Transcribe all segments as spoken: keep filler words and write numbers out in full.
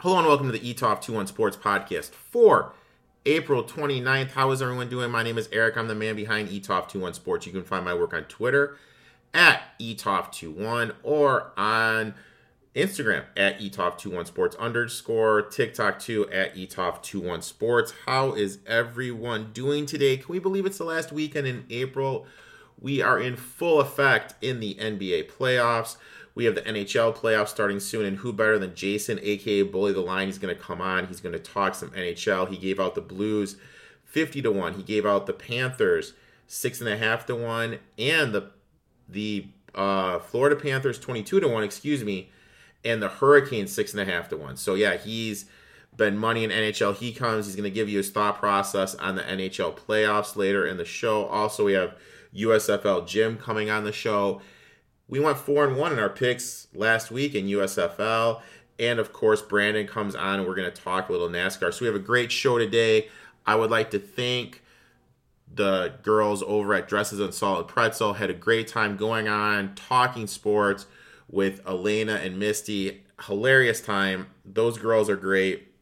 Hello and welcome to the E T O F twenty-one Sports Podcast for April twenty-ninth. How is everyone doing? My name is Erik. I'm the man behind E T O F twenty-one Sports. You can find my work on Twitter at E T O F twenty-one or on Instagram at E T O F twenty-one Sports underscore, TikTok too at E T O F twenty-one Sports. How is everyone doing today? Can we believe it's the last weekend in April? We are in full effect in the N B A playoffs. We have the N H L playoffs starting soon, and who better than Jason, a k a. Bully the Line. He's going to come on. He's going to talk some N H L. He gave out the Blues fifty to one. He gave out the Panthers six point five to one, and the the uh, Florida Panthers twenty-two to one, excuse me, and the Hurricanes six point five to one. So, yeah, he's been money in N H L. He comes. He's going to give you his thought process on the N H L playoffs later in the show. Also, we have U S F L Jim coming on the show. We went four and one in our picks last week in U S F L. And, of course, Brandon comes on and we're going to talk a little NASCAR. So we have a great show today. I would like to thank the girls over at Dresses and Salt and Pretzel. Had a great time going on, talking sports with Elena and Misty. Hilarious time. Those girls are great.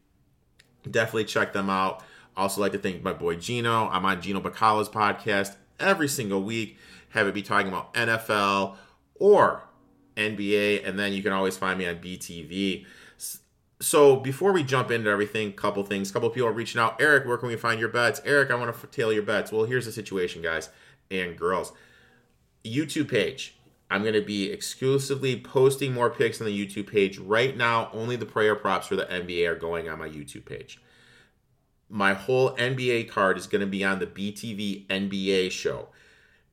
Definitely check them out. Also like to thank my boy Gino. I'm on Gino Bacala's podcast every single week. Have it be talking about N F L or N B A, and then you can always find me on B T V. So before we jump into everything, couple things, couple people are reaching out. Erik, where can we find your bets? Erik, I want to tail your bets. Well, here's the situation, guys and girls. YouTube page. I'm going to be exclusively posting more picks on the YouTube page. Right now, only the player props for the N B A are going on my YouTube page. My whole N B A card is going to be on the B T V N B A show.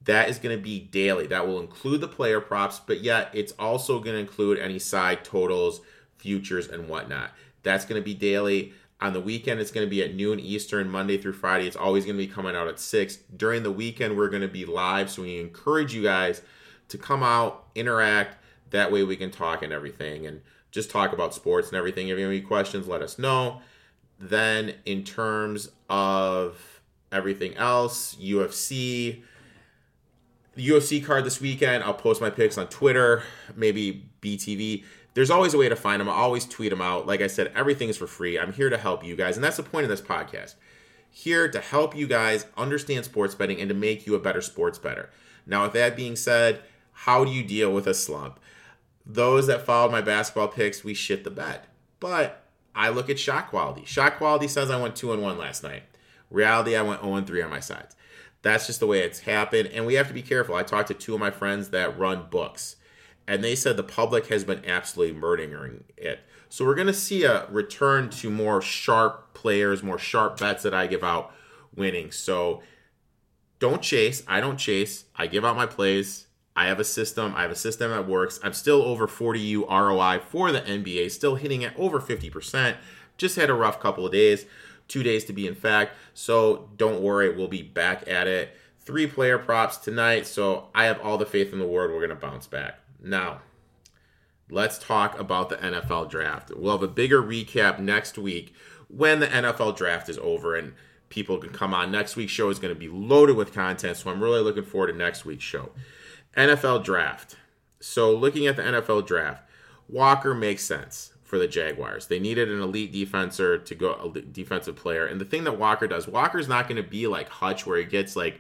That is going to be daily. That will include the player props, but yet it's also going to include any side totals, futures, and whatnot. That's going to be daily. On the weekend, it's going to be at noon Eastern, Monday through Friday. It's always going to be coming out at six. During the weekend, we're going to be live, so we encourage you guys to come out, interact. That way we can talk and everything and just talk about sports and everything. If you have any questions, let us know. Then in terms of everything else, U F C... The U F C card this weekend, I'll post my picks on Twitter, maybe B T V. There's always a way to find them. I always tweet them out. Like I said, everything is for free. I'm here to help you guys, and that's the point of this podcast. Here to help you guys understand sports betting and to make you a better sports bettor. Now, with that being said, how do you deal with a slump? Those that followed my basketball picks, we shit the bed. But I look at shot quality. Shot quality says I went two and one last night. Reality, I went oh and three on my sides. That's just the way it's happened, and we have to be careful. I talked to two of my friends that run books, and they said the public has been absolutely murdering it. So we're going to see a return to more sharp players, more sharp bets that I give out winning. So don't chase. I don't chase. I give out my plays. I have a system. I have a system that works. I'm still over forty U R O I for the N B A, still hitting at over fifty percent. Just had a rough couple of days. Two days to be, in fact. So don't worry. We'll be back at it. Three player props tonight. So I have all the faith in the world. We're going to bounce back. Now, let's talk about the N F L draft. We'll have a bigger recap next week when the N F L draft is over and people can come on. Next week's show is going to be loaded with content. So I'm really looking forward to next week's show. N F L draft. So looking at the N F L draft, Walker makes sense. For the Jaguars, they needed an elite defender to go a defensive player, and the thing that Walker does, Walker's not going to be like Hutch where he gets like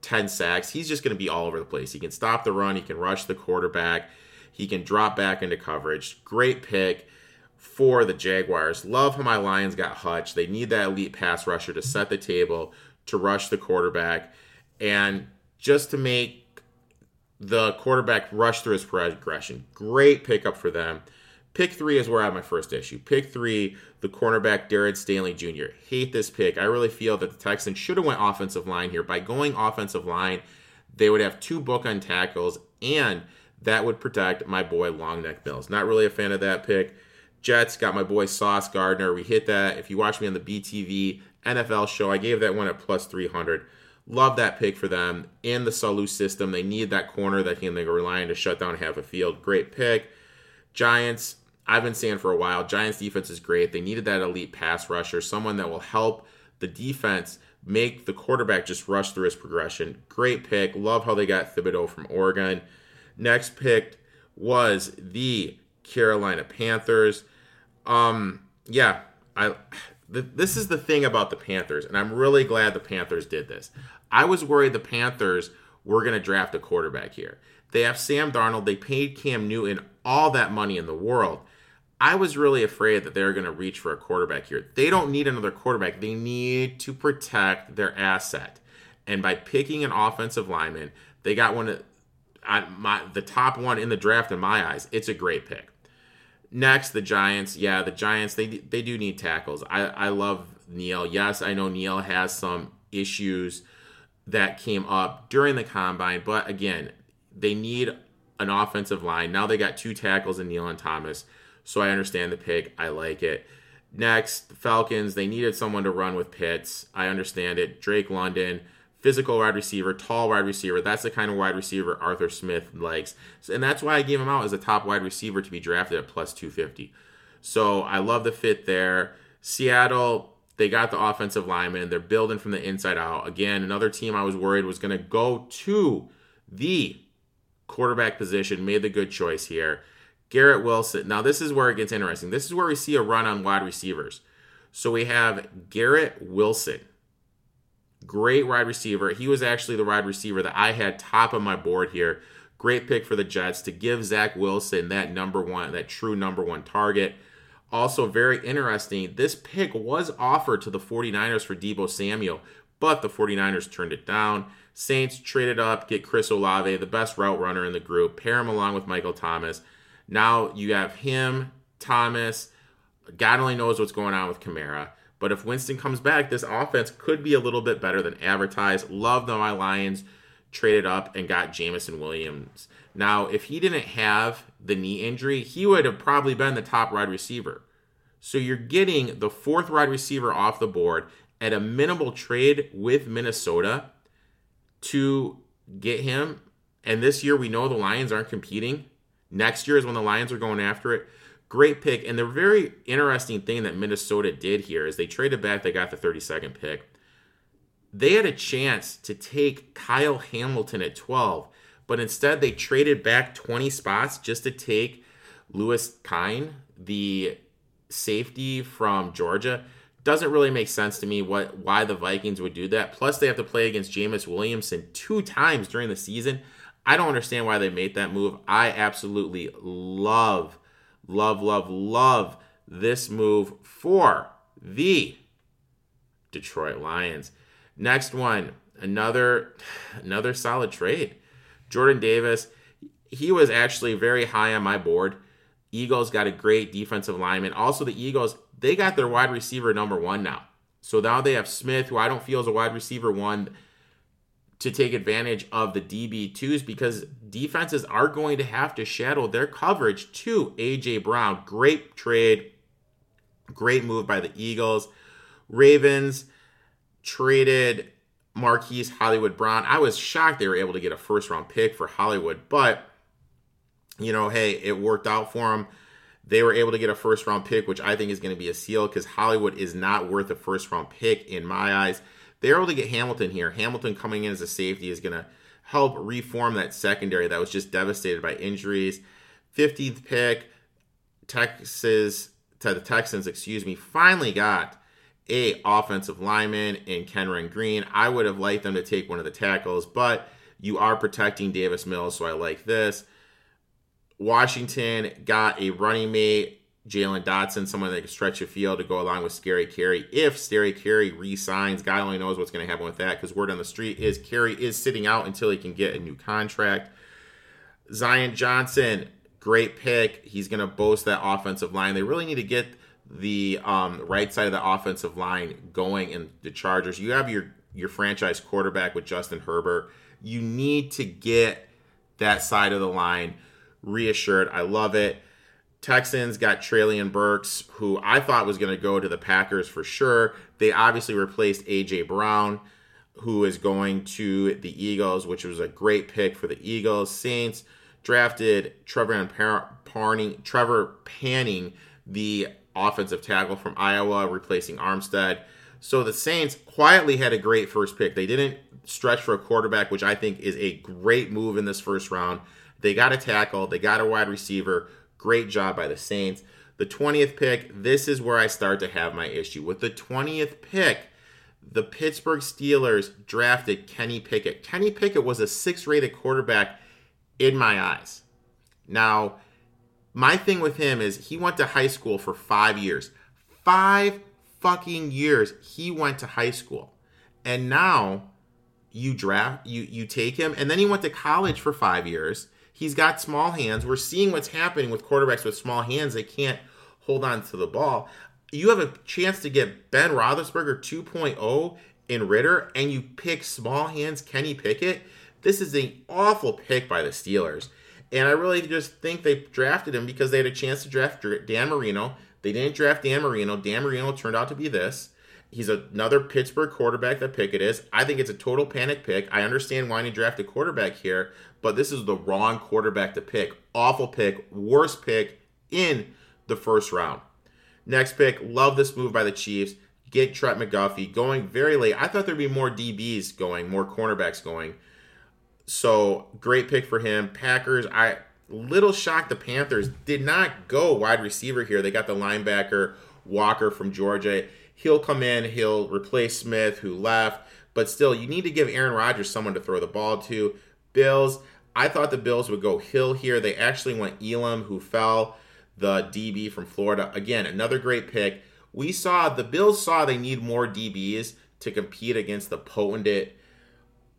ten sacks. He's just going to be all over the place. He can stop the run, he can rush the quarterback, he can drop back into coverage. Great pick for the Jaguars. Love how my Lions got Hutch. They need that elite pass rusher to set the table, to rush the quarterback, and just to make the quarterback rush through his progression. Great pickup for them. Pick three is where I have my first issue. Pick three, the cornerback, Derrick Stanley Junior Hate this pick. I really feel that the Texans should have went offensive line here. By going offensive line, they would have two bookend tackles, and that would protect my boy Longneck Mills. Not really a fan of that pick. Jets got my boy Sauce Gardner. We hit that. If you watch me on the B T V N F L show, I gave that one at plus three hundred. Love that pick for them. In the Salou system, they need that corner that can they rely on to shut down half a field. Great pick. Giants. I've been saying for a while, Giants defense is great. They needed that elite pass rusher, someone that will help the defense make the quarterback just rush through his progression. Great pick. Love how they got Thibodeau from Oregon. Next pick was the Carolina Panthers. Um, yeah, I. Th- this is the thing about the Panthers, and I'm really glad the Panthers did this. I was worried the Panthers were going to draft a quarterback here. They have Sam Darnold. They paid Cam Newton all that money in the world. I was really afraid that they were going to reach for a quarterback here. They don't need another quarterback. They need to protect their asset. And by picking an offensive lineman, they got one of I, my, the top one in the draft in my eyes. It's a great pick. Next, the Giants. Yeah, the Giants, they they do need tackles. I, I love Neil. Yes, I know Neil has some issues that came up during the combine. But again, they need an offensive line. Now they got two tackles in Neil and Thomas. So I understand the pick. I like it. Next, the Falcons. They needed someone to run with Pitts. I understand it. Drake London, physical wide receiver, tall wide receiver. That's the kind of wide receiver Arthur Smith likes. And that's why I gave him out as a top wide receiver to be drafted at plus two fifty. So I love the fit there. Seattle, they got the offensive lineman. They're building from the inside out. Again, another team I was worried was going to go to the quarterback position. Made the good choice here. Garrett Wilson. Now, this is where it gets interesting. This is where we see a run on wide receivers. So we have Garrett Wilson. Great wide receiver. He was actually the wide receiver that I had top of my board here. Great pick for the Jets to give Zach Wilson that number one, that true number one target. Also very interesting, this pick was offered to the 49ers for Deebo Samuel, but the 49ers turned it down. Saints traded up, get Chris Olave, the best route runner in the group, pair him along with Michael Thomas. Now you have him, Thomas. God only knows what's going on with Kamara. But if Winston comes back, this offense could be a little bit better than advertised. Love that my Lions traded up and got Jamison Williams. Now, if he didn't have the knee injury, he would have probably been the top wide receiver. So you're getting the fourth wide receiver off the board at a minimal trade with Minnesota to get him. And this year, we know the Lions aren't competing. Next year is when the Lions are going after it. Great pick. And the very interesting thing that Minnesota did here is they traded back. They got the thirty-second pick. They had a chance to take Kyle Hamilton at twelve, but instead they traded back twenty spots just to take Lewis Kine, the safety from Georgia. Doesn't really make sense to me what why the Vikings would do that. Plus, they have to play against Jameis Williamson two times during the season. I don't understand why they made that move. I absolutely love, love, love, love this move for the Detroit Lions. Next one, another another solid trade. Jordan Davis, he was actually very high on my board. Eagles got a great defensive lineman. Also, the Eagles, they got their wide receiver number one now. So now they have Smith, who I don't feel is a wide receiver one, to take advantage of the D B twos because defenses are going to have to shadow their coverage to A J. Brown. Great trade. Great move by the Eagles. Ravens traded Marquise Hollywood Brown. I was shocked they were able to get a first-round pick for Hollywood, but, you know, hey, it worked out for them. They were able to get a first-round pick, which I think is going to be a steal because Hollywood is not worth a first-round pick in my eyes. They're able to get Hamilton here. Hamilton coming in as a safety is going to help reform that secondary that was just devastated by injuries. fifteenth pick, Texas to the Texans, excuse me, finally got a offensive lineman in Kenron Green. I would have liked them to take one of the tackles, but you are protecting Davis Mills, so I like this. Washington got a running mate, Jalen Dotson, someone that can stretch the field to go along with Scary Carey. If Scary Carey re-signs, God only knows what's going to happen with that because word on the street is Carey is sitting out until he can get a new contract. Zion Johnson, great pick. He's going to boost that offensive line. They really need to get the um, right side of the offensive line going in the Chargers. You have your, your franchise quarterback with Justin Herbert. You need to get that side of the line reassured. I love it. Texans got Treylon Burks, who I thought was going to go to the Packers for sure. They obviously replaced A J. Brown, who is going to the Eagles, which was a great pick for the Eagles. Saints drafted Trevor Panning, Trevor Panning, the offensive tackle from Iowa, replacing Armstead. So the Saints quietly had a great first pick. They didn't stretch for a quarterback, which I think is a great move in this first round. They got a tackle. They got a wide receiver. Great job by the Saints. The twentieth pick, this is where I start to have my issue. With the twentieth pick, the Pittsburgh Steelers drafted Kenny Pickett. Kenny Pickett was a six-rated quarterback in my eyes. Now, my thing with him is he went to high school for five years. Five fucking years he went to high school. And now you draft, you you take him, and then he went to college for five years. He's got small hands. We're seeing what's happening with quarterbacks with small hands. They can't hold on to the ball. You have a chance to get Ben Roethlisberger two point oh in Ritter, and you pick small hands Kenny Pickett. This is an awful pick by the Steelers. And I really just think they drafted him because they had a chance to draft Dan Marino. They didn't draft Dan Marino. Dan Marino turned out to be this. He's another Pittsburgh quarterback that Pickett is. I think it's a total panic pick. I understand why they drafted a quarterback here, but this is the wrong quarterback to pick. Awful pick. Worst pick in the first round. Next pick, love this move by the Chiefs. Get Trent McDuffie going very late. I thought there'd be more D Bs going, more cornerbacks going. So, great pick for him. Packers, I little shocked the Panthers did not go wide receiver here. They got the linebacker, Walker from Georgia. He'll come in, he'll replace Smith, who left. But still, you need to give Aaron Rodgers someone to throw the ball to. Bills, I thought the Bills would go Hill here. They actually went Elam, who fell. The D B from Florida. Again, another great pick. We saw, the Bills saw they need more D Bs to compete against the potent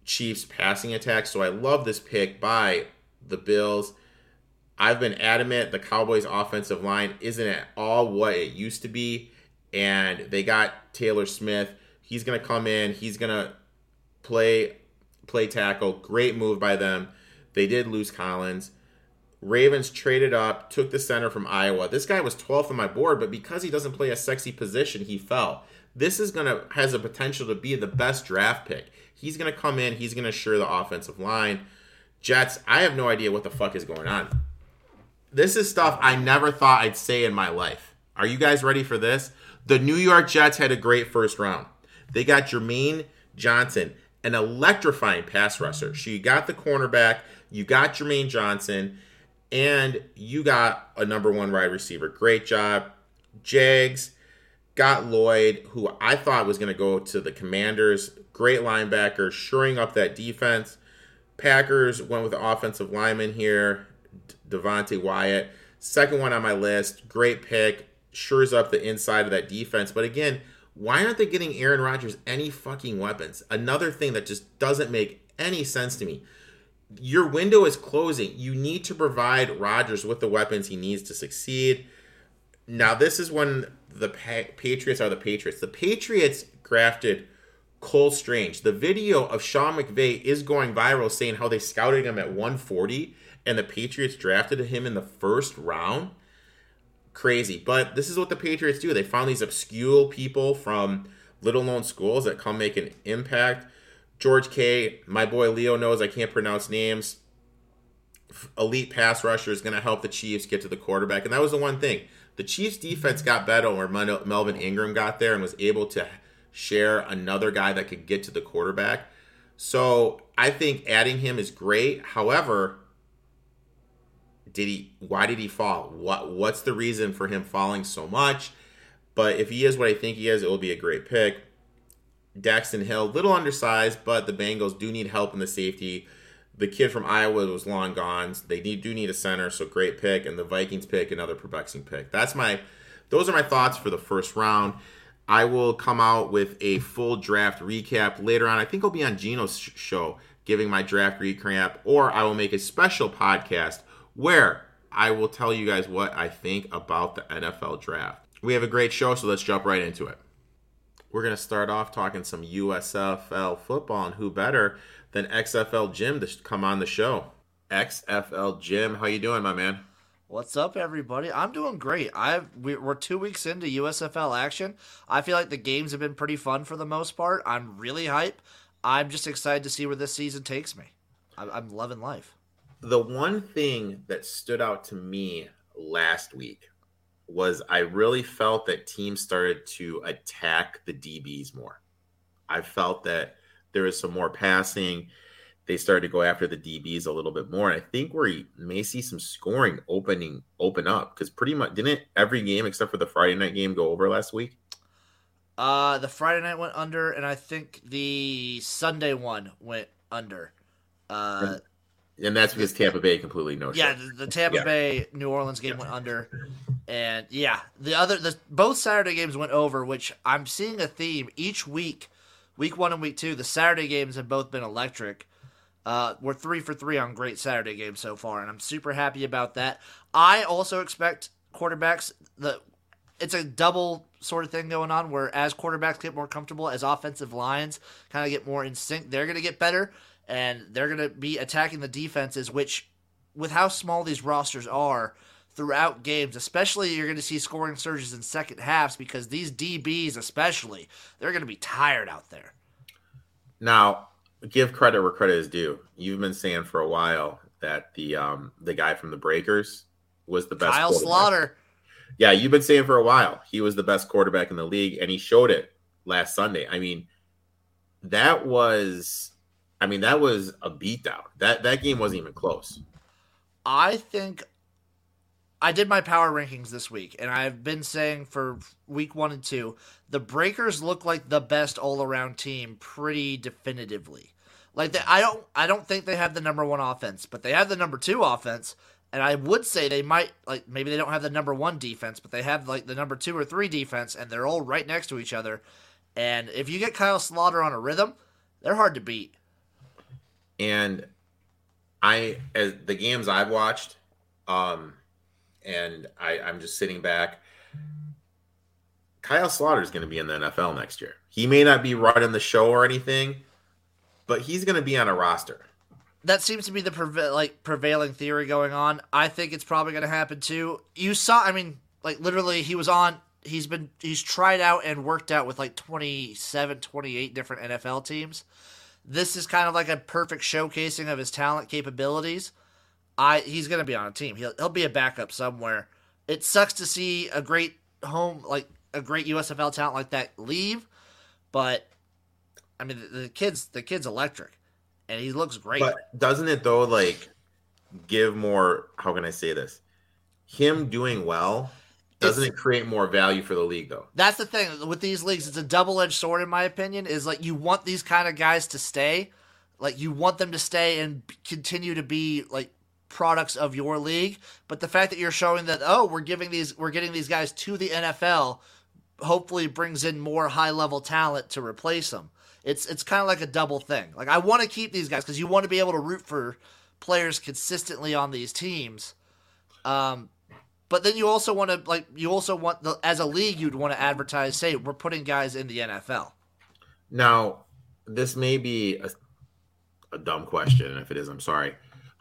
Chiefs passing attack. So I love this pick by the Bills. I've been adamant the Cowboys offensive line isn't at all what it used to be. And they got Taylor Smith. He's going to come in. He's going to play, play tackle. Great move by them. They did lose Collins. Ravens traded up, took the center from Iowa. This guy was twelfth on my board, but because he doesn't play a sexy position, he fell. This is gonna has a potential to be the best draft pick. He's gonna come in, he's gonna assure the offensive line. Jets, I have no idea what the fuck is going on. This is stuff I never thought I'd say in my life. Are you guys ready for this? The New York Jets had a great first round. They got Jermaine Johnson, an electrifying pass rusher. So you got the cornerback, you got Jermaine Johnson, and you got a number one wide receiver. Great job. Jags got Lloyd, who I thought was going to go to the Commanders. Great linebacker, shoring up that defense. Packers went with the offensive lineman here, Devontae Wyatt. Second one on my list. Great pick. Shores up the inside of that defense. But again, why aren't they getting Aaron Rodgers any fucking weapons? Another thing that just doesn't make any sense to me. Your window is closing. You need to provide Rodgers with the weapons he needs to succeed. Now, this is when the pa- Patriots are the Patriots. The Patriots drafted Cole Strange. The video of Sean McVay is going viral saying how they scouted him at one forty, and the Patriots drafted him in the first round. Crazy. But this is what the Patriots do. They found these obscure people from little-known schools that come make an impact. George K, my boy Leo knows I can't pronounce names. Elite pass rusher is going to help the Chiefs get to the quarterback. And that was the one thing. The Chiefs defense got better where Melvin Ingram got there and was able to share another guy that could get to the quarterback. So I think adding him is great. However, did he? Why did he fall? What? What's the reason for him falling so much? But if he is what I think he is, it will be a great pick. Daxton Hill, little undersized, but the Bengals do need help in the safety. The kid from Iowa was long gone. They need, do need a center, so great pick. And the Vikings pick, another perplexing pick. That's my, those are my thoughts for the first round. I will come out with a full draft recap later on. I think I'll be on Gino's show giving my draft recap, or I will make a special podcast where I will tell you guys what I think about the N F L draft. We have a great show, so let's jump right into it. We're going to start off talking some U S F L football, and who better than X F L Jim to come on the show. X F L Jim, how you doing, my man? What's up, everybody? I'm doing great. I've we're two weeks into U S F L action. I feel like the games have been pretty fun for the most part. I'm really hype. I'm just excited to see where this season takes me. I'm loving life. The one thing that stood out to me last week was I really felt that teams started to attack the D Bs more. I felt that there was some more passing. they started to go after the D Bs a little bit more. And I think we may see some scoring opening open up, because pretty much didn't every game except for the Friday night game go over last week? Uh, the Friday night went under, and I think the Sunday one went under. Uh, and, and that's because Tampa Bay completely no yeah, shit. Yeah, the, the Tampa yeah. Bay New Orleans game yeah. went under. And yeah, the other the both Saturday games went over, which I'm seeing a theme each week. Week one and week two, the Saturday games have both been electric. Uh, we're three for three on great Saturday games so far, and I'm super happy about that. I also expect quarterbacks, the it's a double sort of thing going on, where as quarterbacks get more comfortable, as offensive lines kind of get more in sync, they're going to get better, and they're going to be attacking the defenses, which with how small these rosters are throughout games, especially you're going to see scoring surges in second halves, because these D Bs especially, they're going to be tired out there. Now, give credit where credit is due. You've been saying for a while that the um, the guy from the Breakers was the best. Kyle Slaughter. Yeah, you've been saying for a while he was the best quarterback in the league, and he showed it last Sunday. I mean, that was, I mean, that was a beatdown. That that game wasn't even close. I think I did my power rankings this week, and I've been saying for week one and two, the Breakers look like the best all-around team pretty definitively. Like they, I don't, I don't think they have the number one offense, but they have the number two offense, and I would say they might, like maybe they don't have the number one defense, but they have like the number two or three defense, and they're all right next to each other. And if you get Kyle Slaughter on a rhythm, they're hard to beat. And I, as the games I've watched, um. And I, I'm just sitting back. Kyle Slaughter is going to be in the N F L next year. He may not be running the show or anything, but he's going to be on a roster. That seems to be the preva- like prevailing theory going on. I think it's probably going to happen too. You saw, I mean, like literally he was on, he's been, he's tried out and worked out with like twenty-seven, twenty-eight different N F L teams. This is kind of like a perfect showcasing of his talent capabilities. I he's gonna be on a team. He'll he'll be a backup somewhere. It sucks to see a great home like a great U S F L talent like that leave, but I mean the, the kid's the kid's electric, and he looks great. But doesn't it though? Like give more. How can I say this? Him doing well doesn't it's, it create more value for the league though? That's the thing with these leagues. It's a double-edged sword in my opinion. Is like you want these kind of guys to stay, like you want them to stay and continue to be like products of your league, but the fact that you're showing that oh we're giving these we're getting these guys to the N F L hopefully brings in more high level talent to replace them. It's it's kind of like a double thing. Like I want to keep these guys because you want to be able to root for players consistently on these teams, um, but then you also want to like you also want the, as a league you'd want to advertise say we're putting guys in the N F L. Now this may be a, a dumb question, and if it is, I'm sorry.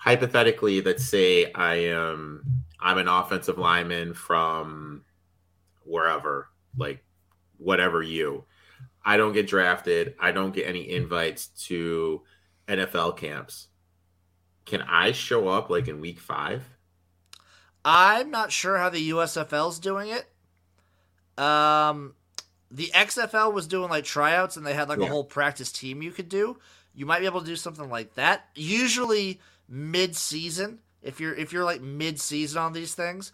Hypothetically, let's say I am I'm an offensive lineman from wherever, like whatever you. I don't get drafted. I don't get any invites to N F L camps. Can I show up like in week five? I'm not sure how the U S F L's doing it. Um, the X F L was doing like tryouts, and they had like yeah. a whole practice team you could do. You might be able to do something like that. Usually mid-season, if you're if you're like mid-season on these things,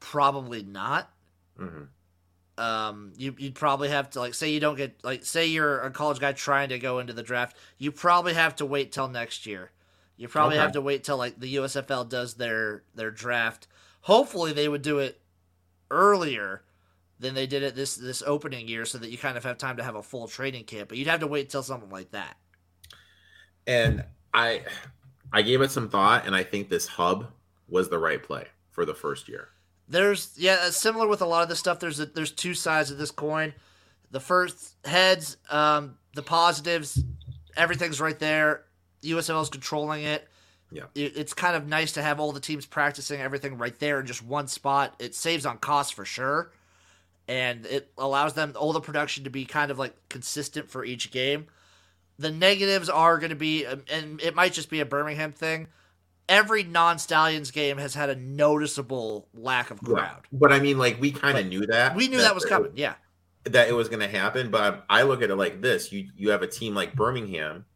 probably not. Mm-hmm. Um, you you'd probably have to like say you don't get like say you're a college guy trying to go into the draft. You probably have to wait till next year. You probably okay. have to wait till like the U S F L does their their draft. Hopefully, they would do it earlier than they did it this this opening year, so that you kind of have time to have a full training camp. But you'd have to wait till something like that. And I. I gave it some thought, and I think this hub was the right play for the first year. There's, yeah, similar with a lot of this stuff, there's a, there's two sides of this coin. The first, heads, um, the positives, everything's right there. U S F L's controlling it. Yeah, it, It's kind of nice to have all the teams practicing everything right there in just one spot. It saves on cost for sure, and it allows them all the production to be kind of like consistent for each game. The negatives are going to be, and it might just be a Birmingham thing, every non-Stallions game has had a noticeable lack of crowd. Yeah. But I mean, like, we kind of like, knew that. We knew that, that was coming, it, yeah. That it was going to happen, but I look at it like this. You you have a team like Birmingham,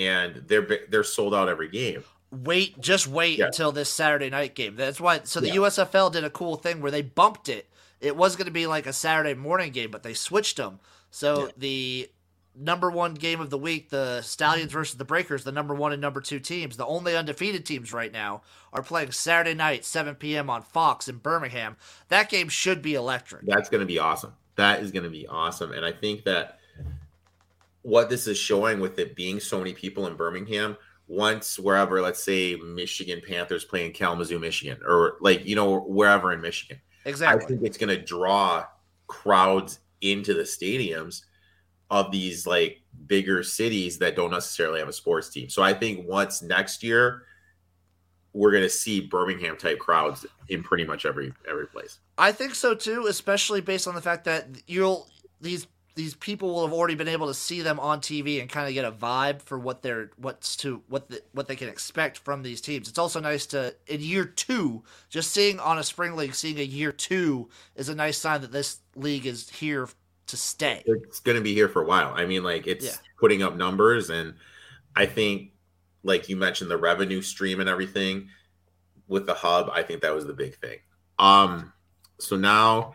and they're they're sold out every game. Wait, just wait yeah. until this Saturday night game. That's why. So the yeah. U S F L did a cool thing where they bumped it. It was going to be like a Saturday morning game, but they switched them. So yeah. the number one game of the week, the Stallions versus the Breakers, the number one and number two teams, the only undefeated teams right now, are playing Saturday night, seven p.m. on Fox in Birmingham. That game should be electric. That's going to be awesome. That is going to be awesome. And I think that what this is showing, with it being so many people in Birmingham, once wherever, let's say Michigan Panthers playing Kalamazoo, Michigan, or like, you know, wherever in Michigan. Exactly. I think it's going to draw crowds into the stadiums of these like bigger cities that don't necessarily have a sports team. So I think once next year, we're going to see Birmingham type crowds in pretty much every, every place. I think so too, especially based on the fact that you'll, these, these people will have already been able to see them on T V and kind of get a vibe for what they're what's to what the, what they can expect from these teams. It's also nice to, in year two, just seeing on a spring league, seeing a year two is a nice sign that this league is here to stay. It's going to be here for a while. I mean, like it's yeah. putting up numbers, and I think, like you mentioned, the revenue stream and everything with the hub, I think that was the big thing. Um, so now.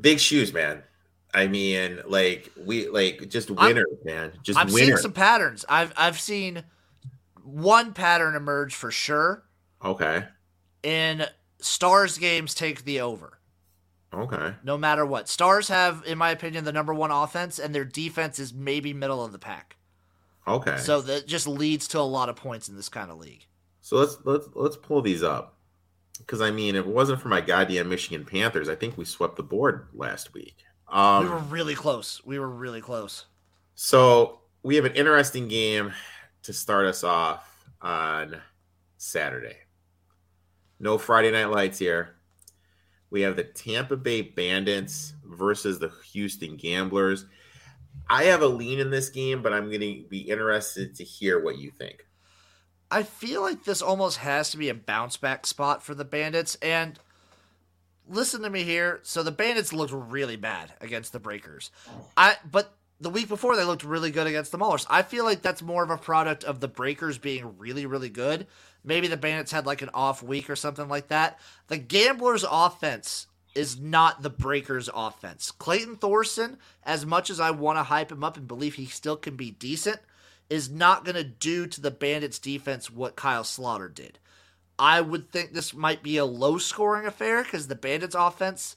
Big shoes, man. I mean, like we like just winners, I'm, man. Just I've winners. Seen some patterns. I've I've seen one pattern emerge for sure. Okay. And Stars games take the over. Okay. No matter what, Stars have, in my opinion, the number one offense, and their defense is maybe middle of the pack. Okay. So that just leads to a lot of points in this kind of league. So let's let's let's pull these up. Because, I mean, if it wasn't for my goddamn Michigan Panthers, I think we swept the board last week. Um, we were really close. We were really close. So we have an interesting game to start us off on Saturday. No Friday Night Lights here. We have the Tampa Bay Bandits versus the Houston Gamblers. I have a lean in this game, but I'm going to be interested to hear what you think. I feel like this almost has to be a bounce-back spot for the Bandits, and listen to me here. So the Bandits looked really bad against the Breakers, I but the week before they looked really good against the Maulers. I feel like that's more of a product of the Breakers being really, really good. Maybe the Bandits had like an off week or something like that. The Gamblers' offense is not the Breakers' offense. Clayton Thorson, as much as I want to hype him up and believe he still can be decent, is not going to do to the Bandits' defense what Kyle Slaughter did. I would think this might be a low-scoring affair because the Bandits' offense,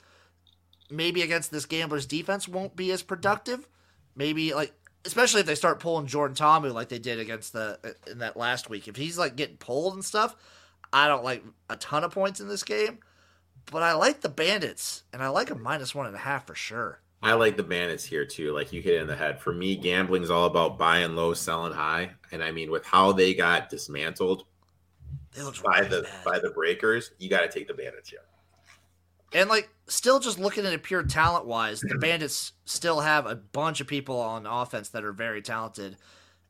maybe against this Gamblers' defense, won't be as productive. Maybe, like, especially if they start pulling Jordan Tomu like they did against the in that last week. If he's, like, getting pulled and stuff, I don't like a ton of points in this game. But I like the Bandits, and I like a minus one and a half for sure. I like the Bandits here, too. Like, you hit it in the head. For me, gambling is all about buying low, selling high. And, I mean, with how they got dismantled they by, really the, by the Breakers, you got to take the Bandits here. And, like, still just looking at it pure talent-wise, the Bandits still have a bunch of people on offense that are very talented.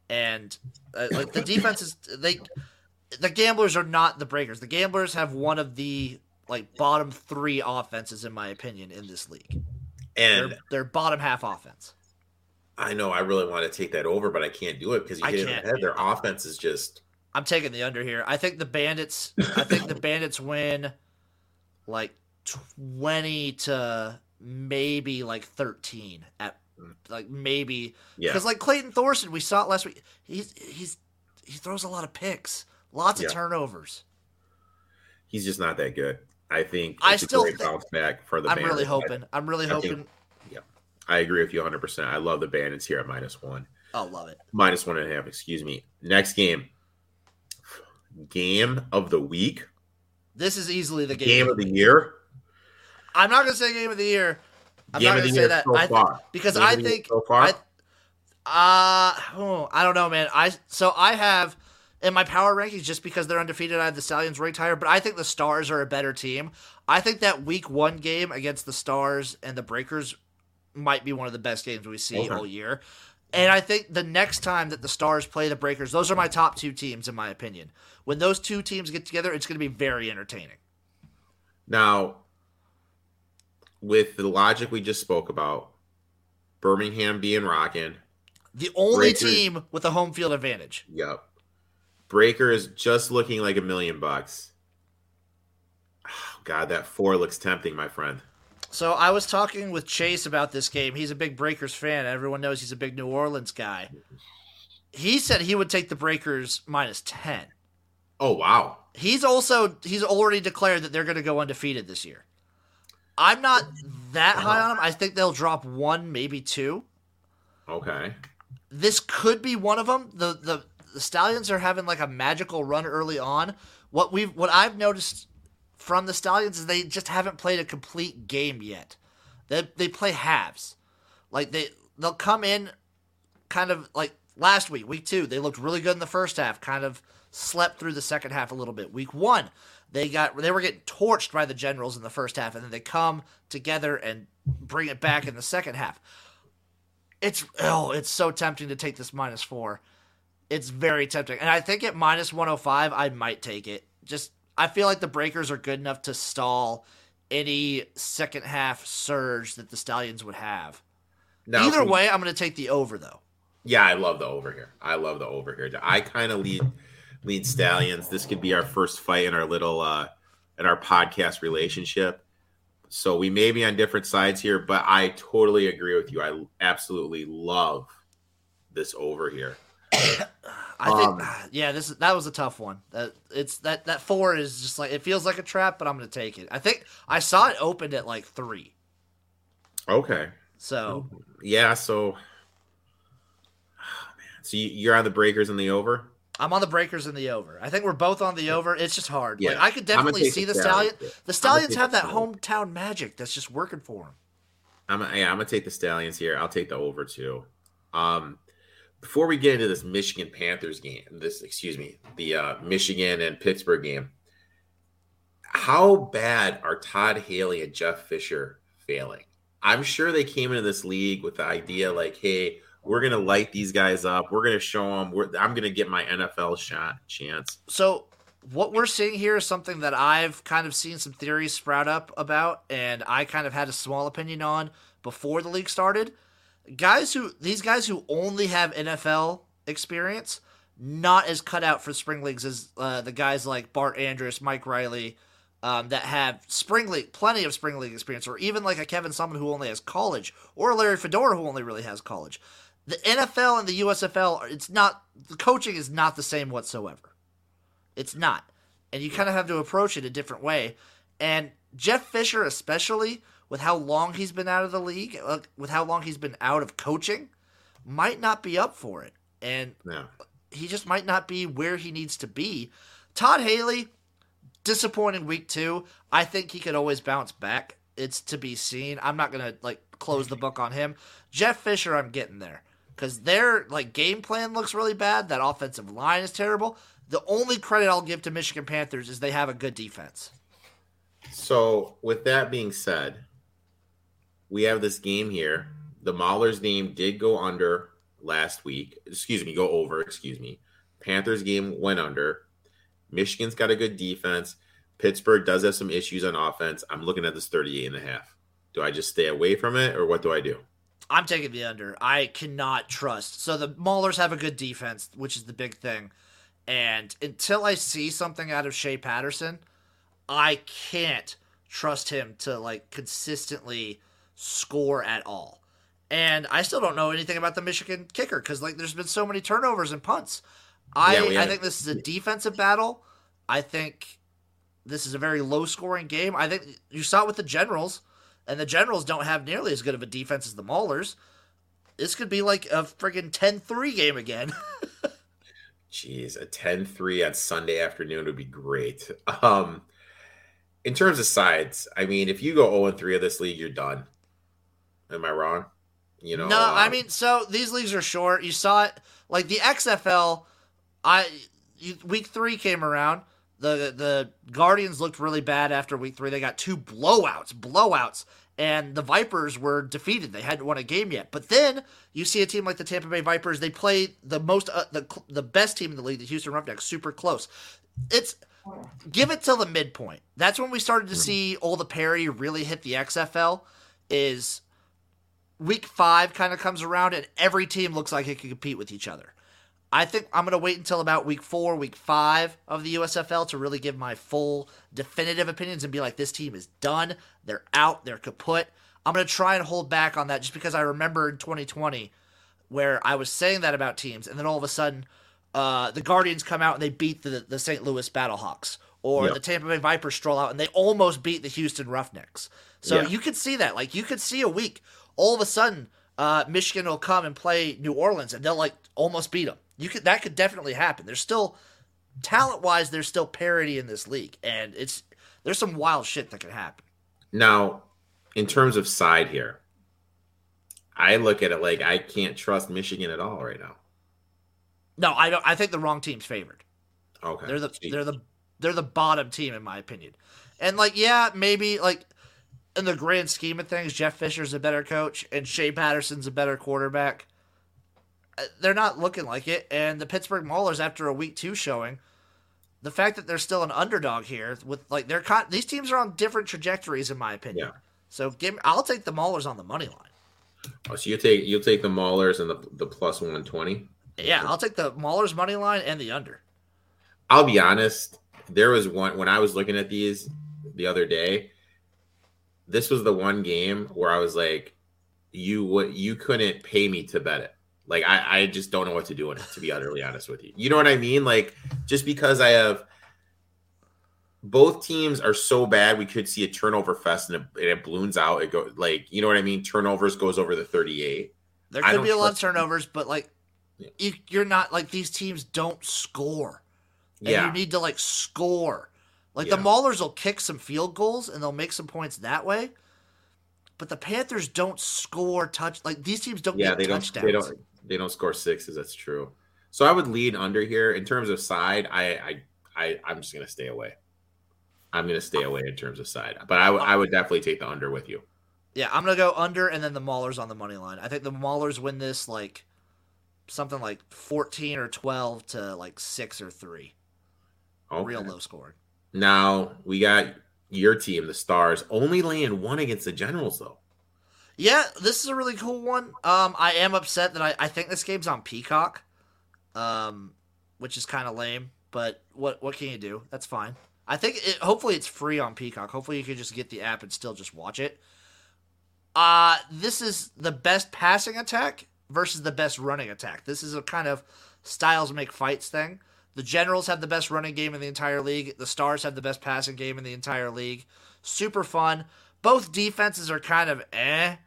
And, uh, like, the defense is – they, the Gamblers are not the Breakers. The Gamblers have one of the, like, bottom three offenses, in my opinion, in this league. And their, their bottom half offense. I know. I really want to take that over, but I can't do it because you hit it in the head. Their offense is just. I'm taking the under here. I think the Bandits. I think the Bandits win, like twenty to maybe like thirteen at, like maybe yeah. Because like Clayton Thorson, we saw it last week. He's he's he throws a lot of picks, lots yeah. of turnovers. He's just not that good. I think I still think, bounce back for the I'm Bandits. really hoping. I'm really I hoping. Think, yeah, I agree with you one hundred percent. I love the Bandits here at minus one. Oh, love it. Minus one and a half, excuse me. Next game. Game of the week. This is easily the game, game of the, of the year. I'm not going to say game of the year. I'm game not going to say that. So I th- because game I think. So far? I, uh, oh, I don't know, man. I So I have. In my power rankings, just because they're undefeated, I have the Stallions ranked higher, but I think the Stars are a better team. I think that week one game against the Stars and the Breakers might be one of the best games we see okay. all year. And I think the next time that the Stars play the Breakers, those are my top two teams, in my opinion. When those two teams get together, it's going to be very entertaining. Now, with the logic we just spoke about, Birmingham being rocking, The only Breaker, team with a home field advantage. Yep. Breaker is just looking like a million bucks. Oh, God, that four looks tempting, my friend. So I was talking with Chase about this game. He's a big Breakers fan. Everyone knows he's a big New Orleans guy. He said he would take the Breakers minus ten. Oh, wow. He's also he's already declared that they're going to go undefeated this year. I'm not that high on them. I think they'll drop one, maybe two. Okay. This could be one of them. The the, the Stallions are having like a magical run early on. What we've what I've noticed from the Stallions is they just haven't played a complete game yet. They they play halves. Like they they'll come in kind of like last week, week two, they looked really good in the first half, kind of slept through the second half a little bit. Week one, they got they were getting torched by the Generals in the first half, and then they come together and bring it back in the second half. It's oh, it's so tempting to take this minus four. It's very tempting. And I think at minus one oh five, I might take it. Just I feel like the Breakers are good enough to stall any second half surge that the Stallions would have. Now, Either way, I'm going to take the over, though. Yeah, I love the over here. I love the over here. I kind of lean lean Stallions. This could be our first fight in our little uh, in our podcast relationship. So we may be on different sides here, but I totally agree with you. I absolutely love this over here. I um, think, yeah, this that was a tough one. That it's that that four is just like it feels like a trap, but I'm going to take it. I think I saw it opened at like three. Okay. So yeah, so oh, man, so you're on the Breakers and the over. I'm on the Breakers and the over. I think we're both on the over. It's just hard. Yeah. Like, I could definitely see the Stallions. The Stallions have that hometown magic that's just working for them. I'm a, yeah, I'm going to take the Stallions here. I'll take the over, too. Um, before we get into this Michigan Panthers game, this, excuse me, the uh, Michigan and Pittsburgh game, how bad are Todd Haley and Jeff Fisher failing? I'm sure they came into this league with the idea like, hey, we're going to light these guys up. We're going to show them. We're, I'm going to get my N F L shot chance. So what we're seeing here is something that I've kind of seen some theories sprout up about, and I kind of had a small opinion on before the league started. Guys who These guys who only have N F L experience, not as cut out for spring leagues as uh, the guys like Bart Andrus, Mike Riley, um, that have spring league, plenty of spring league experience, or even like a Kevin Sumlin who only has college, or Larry Fedora who only really has college. The N F L and the U S F L, it's not the coaching is not the same whatsoever. It's not. And you kind of have to approach it a different way. And Jeff Fisher, especially with how long he's been out of the league, with how long he's been out of coaching, might not be up for it. And no. He just might not be where he needs to be. Todd Haley, disappointing week two. I think he could always bounce back. It's to be seen. I'm not going to like close the book on him. Jeff Fisher, I'm getting there. Because their like game plan looks really bad. That offensive line is terrible. The only credit I'll give to Michigan Panthers is they have a good defense. So, with that being said, we have this game here. The Maulers game did go under last week. Excuse me, go over, excuse me. Panthers game went under. Michigan's got a good defense. Pittsburgh does have some issues on offense. I'm looking at this thirty-eight and a half. Do I just stay away from it, or what do I do? I'm taking the under. I cannot trust. So the Maulers have a good defense, which is the big thing. And until I see something out of Shea Patterson, I can't trust him to like consistently score at all. And I still don't know anything about the Michigan kicker because like there's been so many turnovers and punts. I yeah, I think this is a defensive battle. I think this is a very low scoring game. I think you saw it with the Generals. And the Generals don't have nearly as good of a defense as the Maulers. This could be like a friggin' ten three game again. Jeez, a ten three on Sunday afternoon would be great. Um, in terms of sides, I mean, if you go oh and three of this league, you're done. Am I wrong? You know, no, um, I mean, so these leagues are short. You saw it, like the X F L. I you, week three came around. The the Guardians looked really bad after week three. They got two blowouts, blowouts, and the Vipers were defeated. They hadn't won a game yet. But then you see a team like the Tampa Bay Vipers. They play the most uh, the the best team in the league, the Houston Roughnecks, super close. It's give it till the midpoint. That's when we started to see Ola Perry really hit the X F L. Is week five kind of comes around and every team looks like it can compete with each other. I think I'm going to wait until about week four, week five of the U S F L to really give my full definitive opinions and be like, this team is done. They're out. They're kaput. I'm going to try and hold back on that just because I remember in twenty twenty where I was saying that about teams. And then all of a sudden uh, the Guardians come out and they beat the, the Saint Louis Battlehawks or yep. the Tampa Bay Vipers stroll out and they almost beat the Houston Roughnecks. So yeah. you could see that. Like you could see a week all of a sudden uh, Michigan will come and play New Orleans and they'll like almost beat them. You could that could definitely happen. There's still talent wise, there's still parity in this league, and it's there's some wild shit that can happen. Now, in terms of side here, I look at it like I can't trust Michigan at all right now. No, I don't. I think the wrong team's favored. Okay, they're the Jeez. they're the they're the bottom team in my opinion, and like yeah, maybe like in the grand scheme of things, Jeff Fisher's a better coach and Shea Patterson's a better quarterback. They're not looking like it, and the Pittsburgh Maulers, after a week two showing, the fact that they're still an underdog here with like they're con- these teams are on different trajectories in my opinion. Yeah. So give me, I'll take the Maulers on the money line. Oh, so you take you'll take the Maulers and the the plus one twenty. Yeah, I'll take the Maulers money line and the under. I'll be honest. There was one when I was looking at these the other day. This was the one game where I was like, you would you couldn't pay me to bet it. Like, I, I just don't know what to do in it, to be utterly honest with you. You know what I mean? Like, just because I have – both teams are so bad we could see a turnover fest and it, and it balloons out. It go, like, you know what I mean? Turnovers goes over the thirty-eight. There could be a lot of turnovers, but, like, yeah. you, you're not – like, these teams don't score. And yeah. you need to, like, score. Like, yeah. the Maulers will kick some field goals and they'll make some points that way. But the Panthers don't score touch – like, these teams don't yeah, get they touchdowns. Don't, they don't – They don't score sixes. That's true. So I would lean under here in terms of side. I, I, I I'm just gonna stay away. I'm gonna stay away in terms of side. But I, I would definitely take the under with you. Yeah, I'm gonna go under and then the Maulers on the money line. I think the Maulers win this like something like fourteen or twelve to like six or three. Okay. Real low scoring. Now we got your team, the Stars, only laying one against the Generals though. Yeah, this is a really cool one. Um, I am upset that I, I think this game's on Peacock, um, which is kind of lame. But what what can you do? That's fine. I think it, hopefully it's free on Peacock. Hopefully you can just get the app and still just watch it. Uh, this is the best passing attack versus the best running attack. This is a kind of styles make fights thing. The Generals have the best running game in the entire league. The Stars have the best passing game in the entire league. Super fun. Both defenses are kind of eh.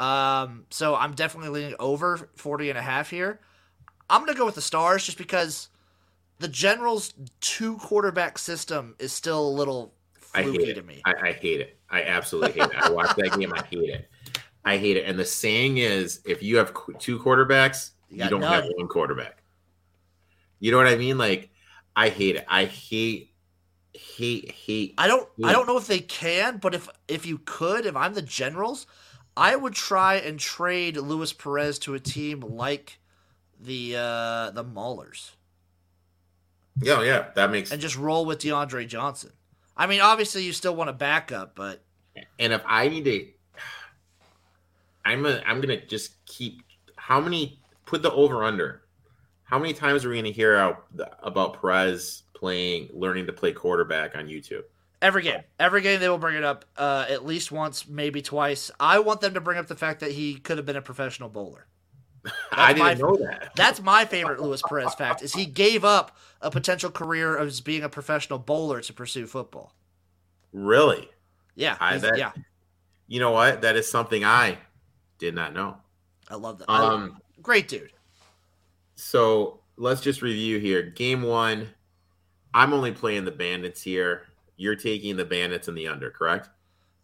Um, so I'm definitely leaning over forty and a half here. I'm going to go with the Stars just because the Generals two quarterback system is still a little fluky to me. I, I hate it. I absolutely hate it. I watched that game. I hate it. I hate it. And the saying is, if you have two quarterbacks, you, you don't none. have one quarterback. You know what I mean? Like, I hate it. I hate hate hate. I don't hate. I don't know if they can, but if if you could, if I'm the Generals, I would try and trade Luis Perez to a team like the uh, the Maulers. Yeah, yeah, that makes and just roll with DeAndre Johnson. I mean, obviously, you still want a backup, but and if I need to, I'm a, I'm gonna just keep how many put the over under. How many times are we gonna hear out about Perez playing, learning to play quarterback on YouTube? Every game. Every game they will bring it up uh, at least once, maybe twice. I want them to bring up the fact that he could have been a professional bowler. That's I didn't know favorite. that. That's my favorite Luis Perez fact is he gave up a potential career as being a professional bowler to pursue football. Really? Yeah. I, that, yeah. You know what? That is something I did not know. I love that. Um, I love that. Great dude. So let's just review here. Game one, I'm only playing the Bandits here. You're taking the Bandits and the under, correct?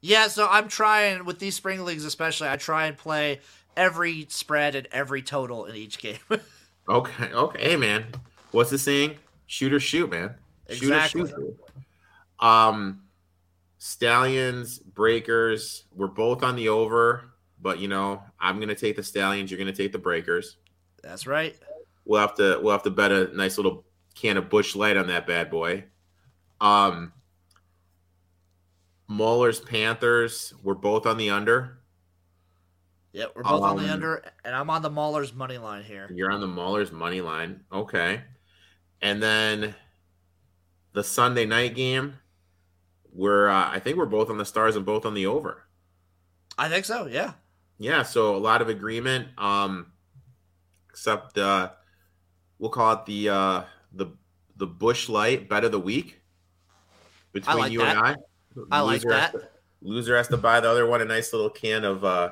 Yeah, so I'm trying, with these spring leagues especially, I try and play every spread and every total in each game. okay, okay, hey, man. What's the saying? Shoot or shoot, man. Shoot exactly. or shoot. Um, Stallions, Breakers, we're both on the over, but, you know, I'm going to take the Stallions, you're going to take the Breakers. That's right. We'll have to we'll have to bet a nice little can of Busch Light on that bad boy. Um... Maulers, Panthers, we're both on the under. Yeah, we're both on the under, under, and I'm on the Maulers money line here. You're on the Maulers money line. Okay. And then the Sunday night game, we're uh, I think we're both on the Stars and both on the over. I think so, yeah. Yeah, so a lot of agreement, um, except uh, we'll call it the uh, the the Bush Light bet of the week between I like you that. and I. I loser like that. Has to, loser has to buy the other one a nice little can of uh,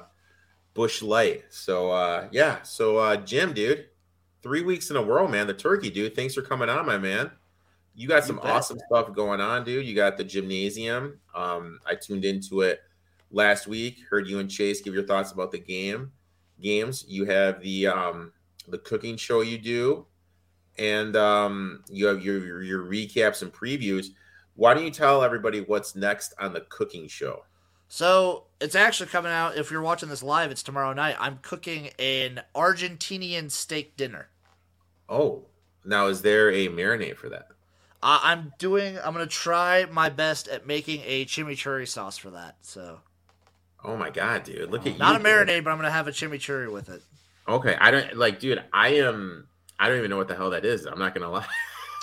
Bush Light. So, uh, yeah. So, uh, Jim, dude, three weeks in a row, man. The turkey, dude. Thanks for coming on, my man. You got some you bet, awesome man. stuff going on, dude. You got the gymnasium. Um, I tuned into it last week. Heard you and Chase give your thoughts about the game. Games. You have the um, the cooking show you do. And um, you have your, your your recaps and previews. Why don't you tell everybody what's next on the cooking show? So it's actually coming out. If you're watching this live, it's tomorrow night. I'm cooking an Argentinian steak dinner. Oh, now is there a marinade for that? Uh, I'm doing. I'm gonna try my best at making a chimichurri sauce for that. So. Oh my god, dude! Look at you. Not a marinade, dude. But I'm gonna have a chimichurri with it. Okay, I don't like, dude. I am. I don't even know what the hell that is. I'm not gonna lie.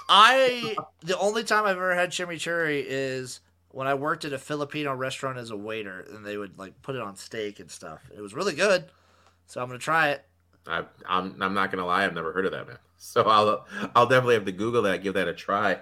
I the only time I've ever had chimichurri is when I worked at a Filipino restaurant as a waiter, and they would like put it on steak and stuff. It was really good, so I'm gonna try it. I, I'm I'm not gonna lie, I've never heard of that, man. So I'll I'll definitely have to Google that, give that a try.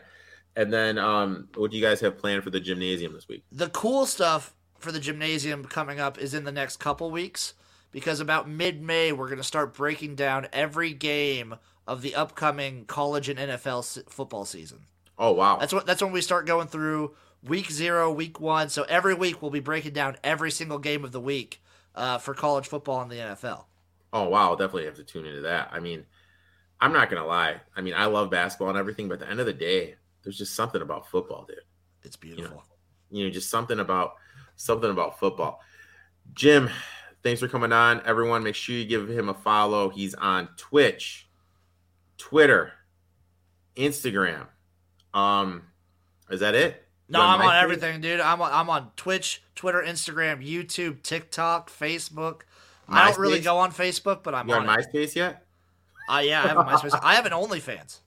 And then, um, what do you guys have planned for the gymnasium this week? The cool stuff for the gymnasium coming up is in the next couple weeks, because about mid-May we're gonna start breaking down every game of the upcoming college and N F L football season. Oh wow! That's what that's when we start going through. Week zero, week one. So every week we'll be breaking down every single game of the week uh, for college football and the N F L. Oh, wow. I'll definitely have to tune into that. I mean, I'm not going to lie. I mean, I love basketball and everything, but at the end of the day, there's just something about football, dude. It's beautiful. You know, you know just something about something about football. Jim, thanks for coming on. Everyone, make sure you give him a follow. He's on Twitch, Twitter, Instagram. Um, is that it? No, I'm on everything, dude. I'm on, I'm on Twitch, Twitter, Instagram, YouTube, TikTok, Facebook. MySpace? I don't really go on Facebook, but I'm You're on, on MySpace it. yet? Uh, yeah, I have a MySpace. I have an OnlyFans.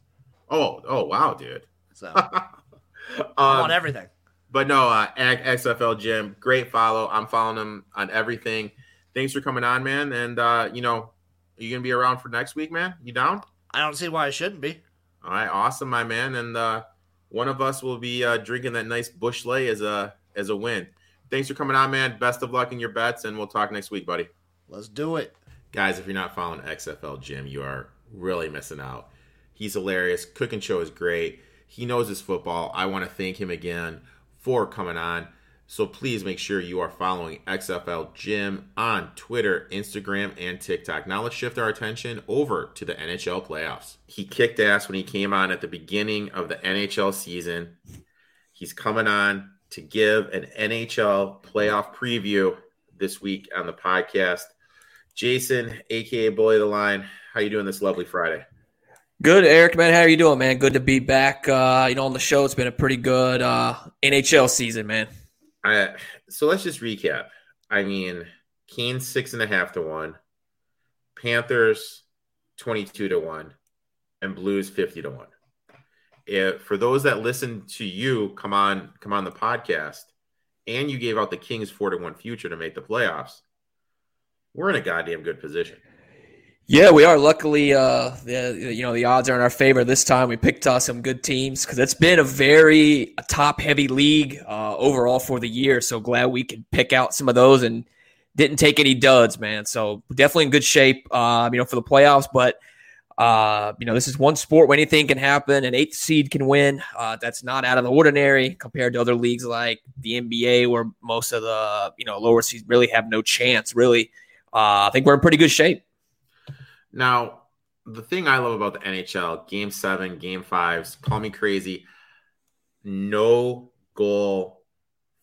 Oh, oh, wow, dude. So I'm um, on everything. But no, uh, X F L Jim, great follow. I'm following him on everything. Thanks for coming on, man. And, uh, you know, are you going to be around for next week, man? You down? I don't see why I shouldn't be. All right, awesome, my man. And, uh, one of us will be uh, drinking that nice Bush Light as a as a win. Thanks for coming on, man. Best of luck in your bets, and we'll talk next week, buddy. Let's do it. Guys, if you're not following X F L Jim, you are really missing out. He's hilarious. Cooking show is great. He knows his football. I want to thank him again for coming on. So please make sure you are following X F L Jim on Twitter, Instagram, and TikTok. Now let's shift our attention over to the N H L playoffs. He kicked ass when he came on at the beginning of the N H L season. He's coming on to give an N H L playoff preview this week on the podcast. Jason, a k a. Bully the Line, how you doing this lovely Friday? Good, Erik, man. How are you doing, man? Good to be back. Uh, you know, on the show, it's been a pretty good uh, N H L season, man. I, so let's just recap. I mean, Canes six and a half to one, Panthers twenty-two to one, and Blues fifty to one. If, for those that listened to you, come on, come on the podcast, and you gave out the Kings four to one future to make the playoffs. We're in a goddamn good position. Yeah, we are. Luckily, uh, the, you know, the odds are in our favor this time. We picked uh, some good teams because it's been a very top-heavy league uh, overall for the year. So glad we could pick out some of those and didn't take any duds, man. So definitely in good shape, uh, you know, for the playoffs. But uh, you know, this is one sport where anything can happen. An eighth seed can win. Uh, that's not out of the ordinary compared to other leagues like the N B A, where most of the you know lower seeds really have no chance. Really, uh, I think we're in pretty good shape. Now, the thing I love about the N H L, game seven, game fives, call me crazy, no goal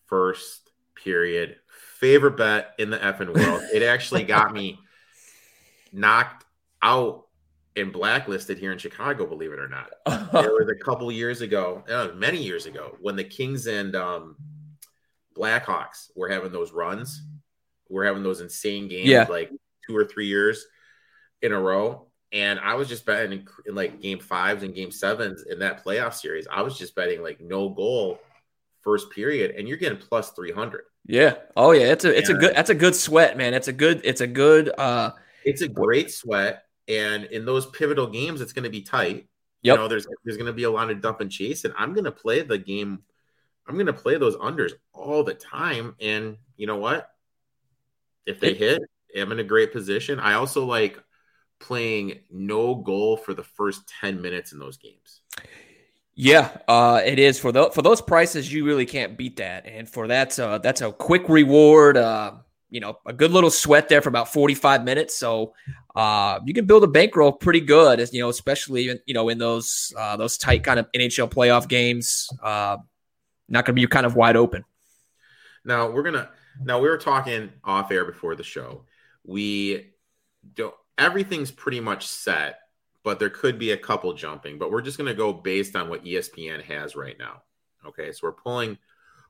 first period. Favorite bet in the effing world. It actually got me knocked out and blacklisted here in Chicago, believe it or not. There was a couple years ago, uh, many years ago, when the Kings and um, Blackhawks were having those runs we're having those insane games, yeah. like two or three years in a row. And I was just betting in, in like game fives and game sevens in that playoff series. I was just betting like no goal first period, and you're getting plus three hundred. Yeah. Oh yeah. It's a, it's and, a good, that's a good sweat, man. It's a good, it's a good, uh, it's a great sweat. And in those pivotal games, it's going to be tight. Yep. You know, there's, there's going to be a lot of dump and chase, and I'm going to play the game. I'm going to play those unders all the time. And you know what? If they hit, I'm in a great position. I also like playing no goal for the first ten minutes in those games. Yeah, uh, it is. For the, for those prices, you really can't beat that. And for that's uh, that's a quick reward, uh, you know, a good little sweat there for about forty-five minutes. So uh, you can build a bankroll pretty good, as you know, especially, you know, in those uh, those tight kind of N H L playoff games. Uh, not going to be kind of wide open. Now we're going to, now we were talking off air before the show. We don't, everything's pretty much set, but there could be a couple jumping, but we're just going to go based on what E S P N has right now. Okay. So we're pulling,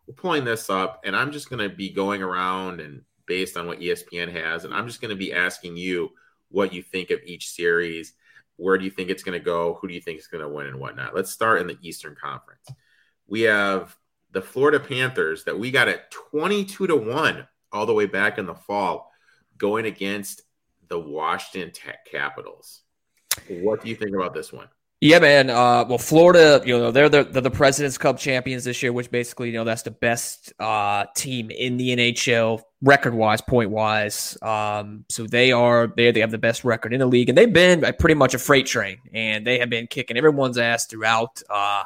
we're pulling this up, and I'm just going to be going around and based on what E S P N has. And I'm just going to be asking you what you think of each series. Where do you think it's going to go? Who do you think is going to win and whatnot? Let's start in the Eastern Conference. We have the Florida Panthers that we got at twenty-two to one all the way back in the fall going against the Washington Tech Capitals. What do you think about this one? Yeah, man. Uh, well, Florida, you know, they're the, they're the President's Cup champions this year, which basically, you know, that's the best uh, team in the N H L record-wise, point-wise. Um, so they are there. They have the best record in the league, and they've been uh, pretty much a freight train, and they have been kicking everyone's ass throughout uh,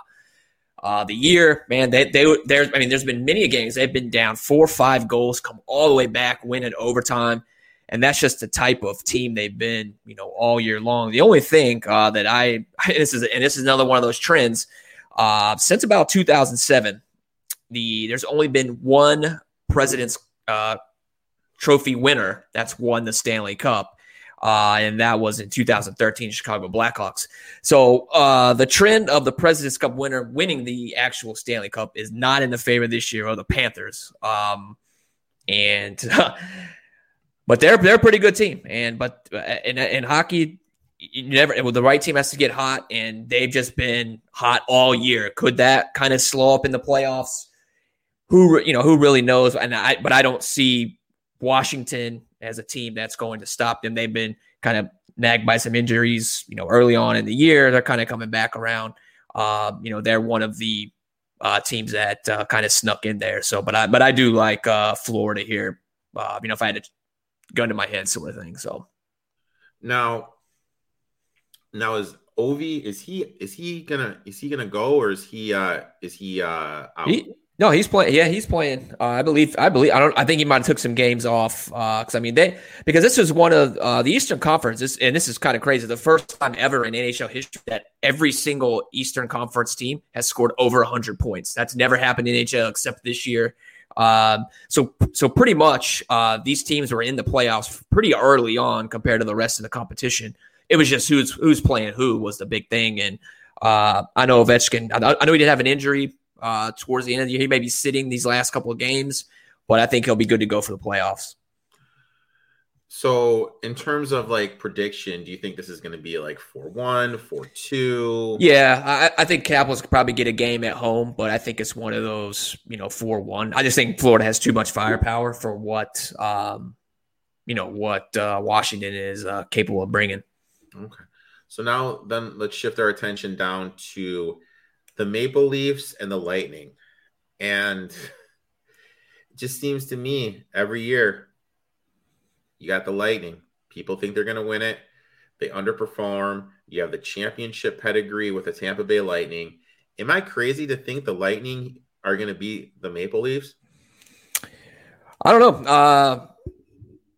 uh, the year. Man, they they there's I mean, there's been many games they've been down four or five goals, come all the way back, win in overtime. And that's just the type of team they've been, you know, all year long. The only thing uh, that I this is and this is another one of those trends. Uh, since about two thousand seven, the there's only been one President's uh, Trophy winner that's won the Stanley Cup, uh, and that was in two thousand thirteen Chicago Blackhawks. So uh, the trend of the President's Cup winner winning the actual Stanley Cup is not in the favor this year of the Panthers, um, and. But they're they're a pretty good team, and but in in hockey, you never well, the right team has to get hot, and they've just been hot all year. Could that kind of slow up in the playoffs? Who you know who really knows? And I but I don't see Washington as a team that's going to stop them. They've been kind of nagged by some injuries, you know, early on in the year. They're kind of coming back around. Um, you know, they're one of the uh, teams that uh, kind of snuck in there. So, but I but I do like uh, Florida here. Uh, you know, if I had to. Gun to my head sort of thing. So now now is Ovi is he is he gonna is he gonna go or is he uh is he uh out? He, no he's playing yeah he's playing uh, I believe I believe I don't I think he might have took some games off uh because I mean they because this is one of uh the Eastern Conference this, and this is kind of crazy, the first time ever in N H L history that every single Eastern Conference team has scored over one hundred points. That's never happened in N H L except this year. Um, so, so pretty much, uh, these teams were in the playoffs pretty early on compared to the rest of the competition. It was just who's, who's playing who was the big thing. And, uh, I know Ovechkin, I, I know he did have an injury, uh, towards the end of the year. He may be sitting these last couple of games, but I think he'll be good to go for the playoffs. So in terms of like prediction, do you think this is going to be like four one, four two? Yeah, I, I think Capitals could probably get a game at home, but I think it's one of those, you know, four one. I just think Florida has too much firepower for what, um, you know, what uh, Washington is uh, capable of bringing. Okay. So now then let's shift our attention down to the Maple Leafs and the Lightning. And it just seems to me every year, you got the Lightning. People think they're going to win it. They underperform. You have the championship pedigree with the Tampa Bay Lightning. Am I crazy to think the Lightning are going to beat the Maple Leafs? I don't know. Uh,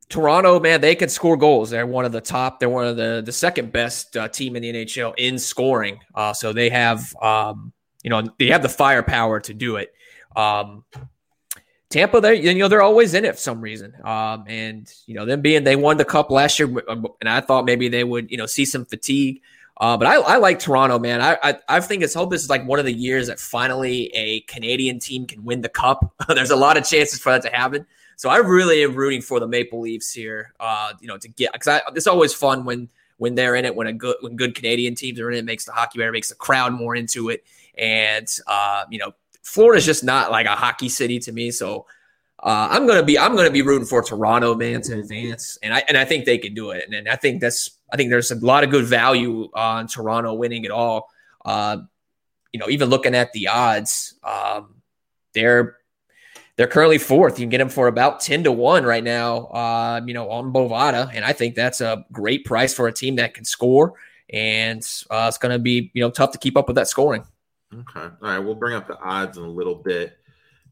Toronto, man, they can score goals. They're one of the top. They're one of the, the second best uh, team in the N H L in scoring. Uh, so they have, um, you know, they have the firepower to do it. Um Tampa, they you know they're always in it for some reason, um, and you know them being they won the cup last year, and I thought maybe they would you know see some fatigue, uh, but I, I like Toronto, man. I, I I think it's hope this is like one of the years that finally a Canadian team can win the cup. There's a lot of chances for that to happen, So I really am rooting for the Maple Leafs here, uh, you know, to get, because it's always fun when when they're in it, when a good when good Canadian teams are in it, it makes the hockey better, makes the crowd more into it. And, uh, you know, Florida's just not like a hockey city to me. So uh, I'm going to be I'm going to be rooting for Toronto, man, to advance. And I and I think they can do it. And, and I think that's I think there's a lot of good value on Toronto winning it all. Uh, you know, even looking at the odds, um, they're they're currently fourth. You can get them for about ten to one right now, uh, you know, on Bovada. And I think that's a great price for a team that can score. And uh, it's going to be, you know, tough to keep up with that scoring. Okay. All right. We'll bring up the odds in a little bit,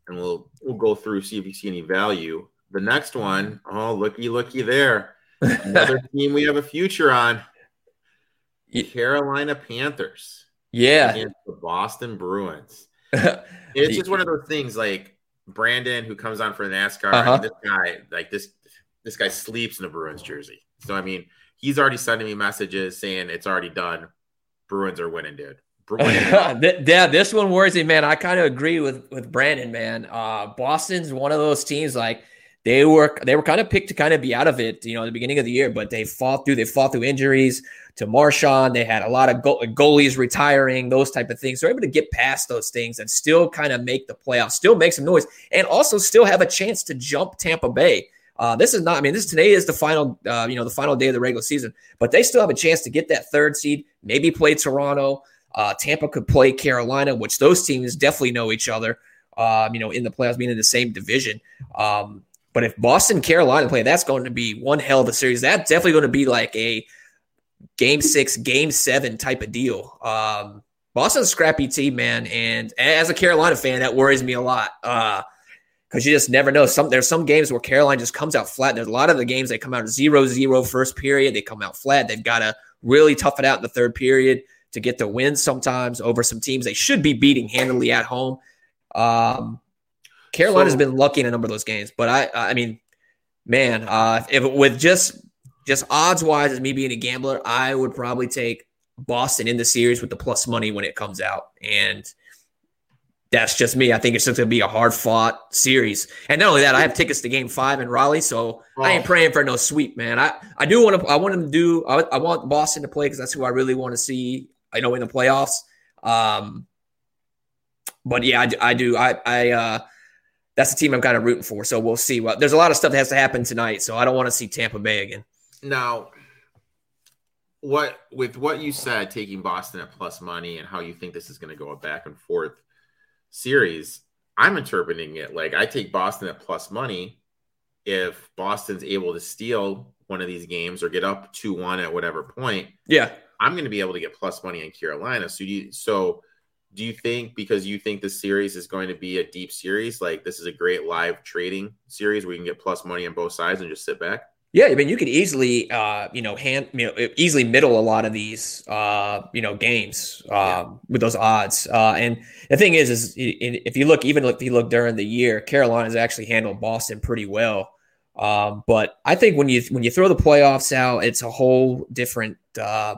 and we'll we'll go through, see if you see any value. The next one, oh, looky, looky there. Another team we have a future on. Yeah. Carolina Panthers. Yeah. Against the Boston Bruins. It's just one of those things, like Brandon, who comes on for Nascar, uh-huh. and this guy, like this this guy sleeps in a Bruins jersey. So, I mean, he's already sending me messages saying it's already done. Bruins are winning, dude. Yeah, this one worries me, man. I kind of agree with with Brandon, man. Uh, Boston's one of those teams, like they were they were kind of picked to kind of be out of it, you know, at the beginning of the year, but they fought through. They fought through injuries to Marchand. They had a lot of goal, goalies retiring, those type of things. So they're able to get past those things and still kind of make the playoffs, still make some noise, and also still have a chance to jump Tampa Bay. Uh, this is not, I mean, this today is the final, uh, you know, the final day of the regular season, but they still have a chance to get that third seed, maybe play Toronto. Uh, Tampa could play Carolina, which those teams definitely know each other, um, you know, in the playoffs, being in the same division. Um, but if Boston, Carolina play, that's going to be one hell of a series. That's definitely going to be like a game six, game seven type of deal. Um, Boston's a scrappy team, man. And as a Carolina fan, that worries me a lot because uh, you just never know. Some There's some games where Carolina just comes out flat. There's a lot of the games they come out zero zero first period. They come out flat. They've got to really tough it out in the third period to get the win sometimes over some teams they should be beating handily at home. Um, Carolina's so, been lucky in a number of those games, but I, I mean, man, uh, if with just just odds wise, as me being a gambler, I would probably take Boston in the series with the plus money when it comes out, and that's just me. I think it's just going to be a hard fought series, and not only that, I have tickets to Game Five in Raleigh, so oh. I ain't praying for no sweep, man. I, I do want to, I want them to do, I, I want Boston to play because that's who I really want to see. I know in the playoffs, um, but yeah, I, I do. I, I uh, that's the team I'm kind of rooting for. So we'll see. Well, there's a lot of stuff that has to happen tonight, so I don't want to see Tampa Bay again. Now, what with what you said, taking Boston at plus money, and how you think this is going to go a back and forth series, I'm interpreting it like I take Boston at plus money if Boston's able to steal one of these games or get up two one at whatever point. Yeah. I'm going to be able to get plus money in Carolina. So do you, so do you think, because you think this series is going to be a deep series, like this is a great live trading series where you can get plus money on both sides and just sit back? Yeah. I mean, you could easily, uh, you know, hand, you know, easily middle a lot of these, uh, you know, games uh, yeah. with those odds. Uh, and the thing is, is if you look, even if you look during the year, Carolina's actually handled Boston pretty well. Um, but I think when you, when you throw the playoffs out, it's a whole different, uh,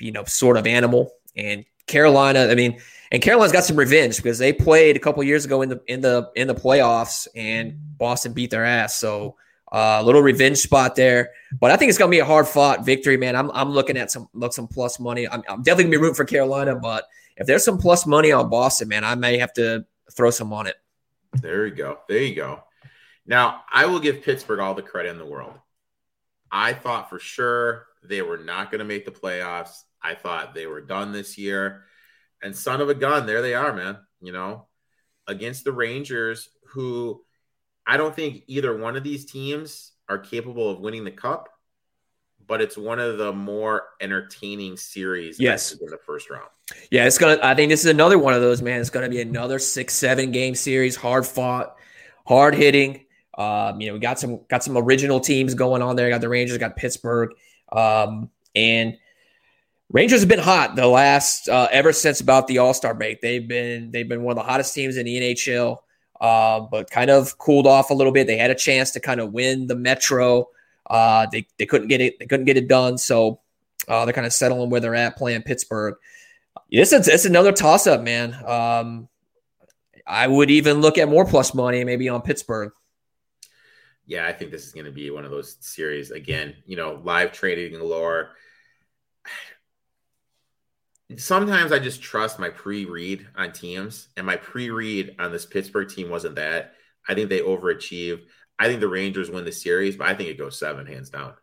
you know, sort of animal. And Carolina, I mean, and Carolina's got some revenge because they played a couple years ago in the in the in the playoffs and Boston beat their ass. So uh, a little revenge spot there. But I think it's gonna be a hard fought victory, man. I'm I'm looking at some look some plus money. I'm, I'm definitely gonna be rooting for Carolina, but if there's some plus money on Boston, man, I may have to throw some on it. There you go. There you go. Now I will give Pittsburgh all the credit in the world. I thought for sure they were not gonna make the playoffs. I thought they were done this year, and son of a gun, there they are, man, you know, against the Rangers, who I don't think either one of these teams are capable of winning the cup, but it's one of the more entertaining series. Yes. In the first round. Yeah. It's going to, I think this is another one of those, man. It's going to be another six, seven game series, hard fought, hard hitting. Um, you know, we got some, got some original teams going on there. We got the Rangers, got Pittsburgh. Um, and, Rangers have been hot the last uh, ever since about the All-Star break. They've been they've been one of the hottest teams in the N H L, uh, but kind of cooled off a little bit. They had a chance to kind of win the Metro. Uh, they they couldn't get it they couldn't get it done. So uh, they're kind of settling where they're at playing Pittsburgh. This is it's another toss-up, man. Um, I would even look at more plus money maybe on Pittsburgh. yeah, I think this is going to be one of those series again, you know, live trading galore. Sometimes I just trust my pre-read on teams, and my pre-read on this Pittsburgh team wasn't that. I think they overachieve. I think the Rangers win the series, but I think it goes seven hands down.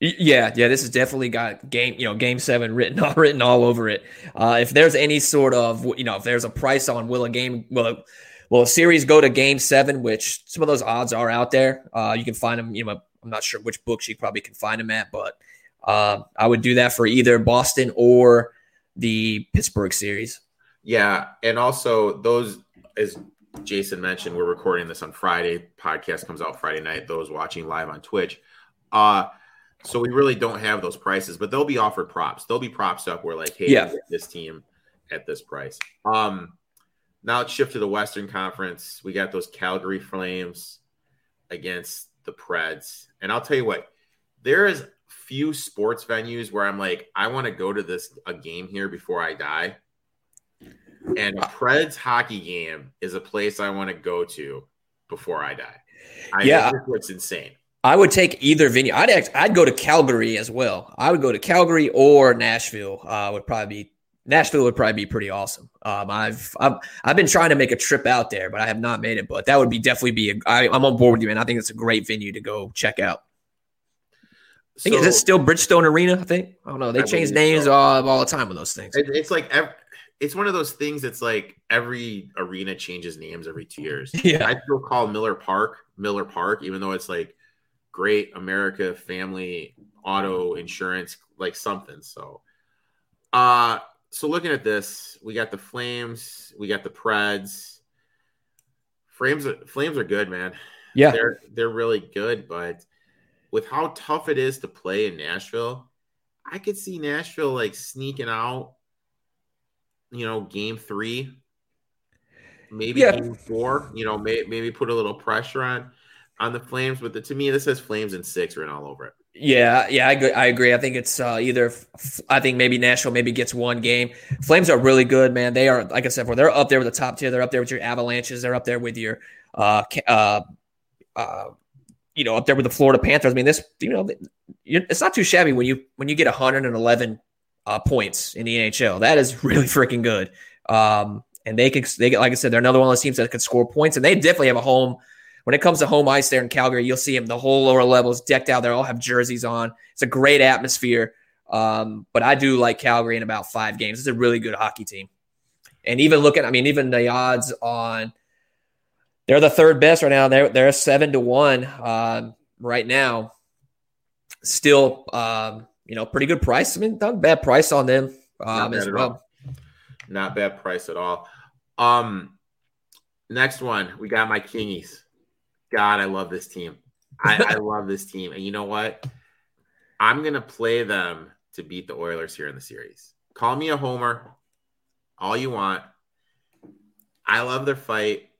Yeah, yeah, this has definitely got game, you know, game seven written all written all over it. Uh, if there's any sort of, you know, if there's a price on will a game, will a, will a series go to game seven, which some of those odds are out there. Uh, you can find them. You know, I'm not sure which books you probably can find them at, but uh, I would do that for either Boston or the Pittsburgh series. Yeah, and also those, as Jason mentioned, we're recording this on Friday. Podcast comes out Friday night. Those watching live on Twitch. Uh So we really don't have those prices, but they'll be offered props. They'll be props up. We're like, hey, yeah. this team at this price. Um, now let's shift to the Western Conference. We got those Calgary Flames against the Preds. And I'll tell you what, there is few sports venues where I'm like, I want to go to this a game here before I die. And a Preds hockey game is a place I want to go to before I die. I yeah. think it's insane. I would take either venue. I'd act, I'd go to Calgary as well. I would go to Calgary or Nashville. Uh, would probably be Nashville would probably be pretty awesome. Um, I've I've I've been trying to make a trip out there, but I have not made it. But that would be definitely be. A, I, I'm on board with you, man. I think it's a great venue to go check out. I think so, is it still Bridgestone Arena? I think I don't know. They I change names so. all all the time with those things. It, it's like every, it's one of those things that's like every arena changes names every two years. Yeah, I still call Miller Park Miller Park, even though it's like. Great America Family Auto Insurance, like something. So, uh, so looking at this, we got the Flames, we got the Preds. Flames, Flames are good, man. Yeah, they're they're really good, but with how tough it is to play in Nashville, I could see Nashville like sneaking out. You know, game three, maybe yeah. game four. You know, may, maybe put a little pressure on. On the Flames, but the, to me, this says Flames and six written all over it. Yeah, yeah, I, I agree. I think it's uh, either – I think maybe Nashville maybe gets one game. Flames are really good, man. They are, like I said, they're up there with the top tier. They're up there with your Avalanches. They're up there with your uh, – uh, uh, you know, up there with the Florida Panthers. I mean, this – you know, it's not too shabby when you when you get one hundred eleven uh, points in the N H L. That is really freaking good. Um, and they can – they like I said, they're another one of those teams that could score points, and they definitely have a home – when it comes to home ice there in Calgary, you'll see them, the whole lower levels decked out. They all have jerseys on. It's a great atmosphere. Um, but I do like Calgary in about five games. It's a really good hockey team. And even looking, I mean, even the odds on – they're the third best right now. They're, they're seven to one uh, right now. Still, um, you know, pretty good price. I mean, not a bad price on them um, as well. Not bad price at all. Um, next one, we got my Kingies. God, I love this team. I, I love this team. And you know what? I'm going to play them to beat the Oilers here in the series. Call me a homer all you want. I love their fight.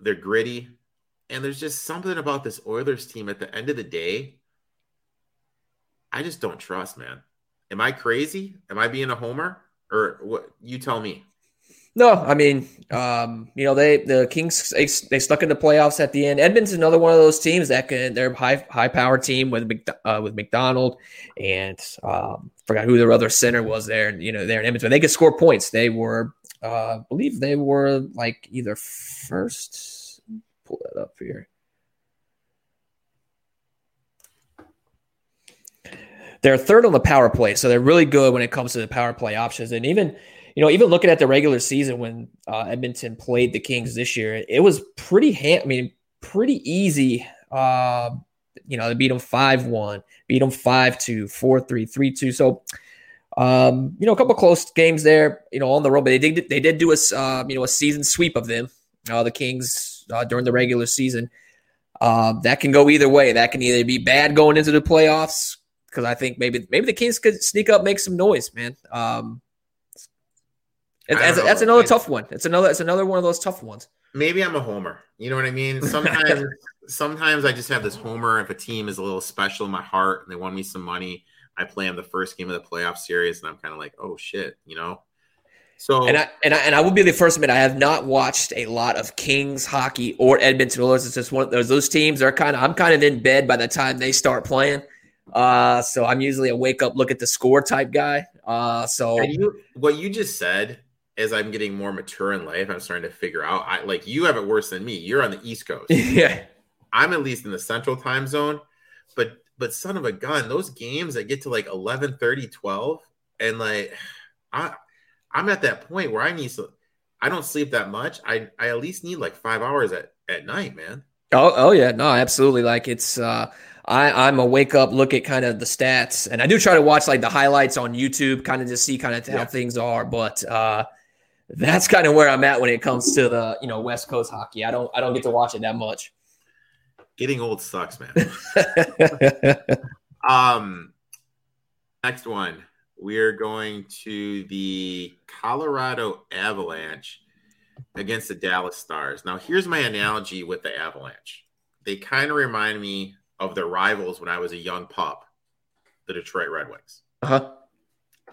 They're gritty. And there's just something about this Oilers team at the end of the day. I just don't trust, man. Am I crazy? Am I being a homer? Or what? You tell me. No, I mean, um, you know, they the Kings they, they stuck in the playoffs at the end. Edmonton's another one of those teams that can they're a high high power team with uh, with McDonald and um, forgot who their other center was there. And you know, they're in Edmonton, they could score points. They were, uh, I believe, they were like either first. Pull that up here. They're third on the power play, so they're really good when it comes to the power play options, and even. You know, even looking at the regular season when uh, Edmonton played the Kings this year, it was pretty, ha- I mean, pretty easy. Uh, you know, they beat them five one, beat them five two, four three, three two. So, um, you know, a couple of close games there. You know, on the road, but they did they did do a uh, you know a season sweep of them, uh, the Kings uh, during the regular season. Uh, that can go either way. That can either be bad going into the playoffs because I think maybe maybe the Kings could sneak up, make some noise, man. Um, That's, that's another it's, tough one. It's another. It's another one of those tough ones. Maybe I'm a homer. You know what I mean? Sometimes, sometimes I just have this homer. If a team is a little special in my heart and they won me some money, I play them the first game of the playoff series, and I'm kind of like, oh shit, you know. So and I and I, and I will be the first to admit I have not watched a lot of Kings hockey or Edmonton Oilers. It's just one of those those teams are kind of I'm kind of in bed by the time they start playing. Uh, so I'm usually a wake up, look at the score type guy. Uh, so you, what you just said, as I'm getting more mature in life, I'm starting to figure out. I like you have it worse than me. You're on the East Coast. Yeah, I'm at least in the Central Time Zone, but but son of a gun, those games that get to like eleven thirty, twelve, and like I. I'm at that point where I need to, I don't sleep that much. I, I at least need like five hours at, at night, man. Oh, oh yeah. No, absolutely. Like it's, uh, I, I'm a wake up, look at kind of the stats, and I do try to watch like the highlights on YouTube, kind of just see kind of how yeah. things are. But, uh, that's kind of where I'm at when it comes to the, you know, West Coast hockey. I don't, I don't get to watch it that much. Getting old sucks, man. um, next one. We're going to the Colorado Avalanche against the Dallas Stars. Now, here's my analogy with the Avalanche. They kind of remind me of their rivals when I was a young pup, the Detroit Red Wings. Uh-huh.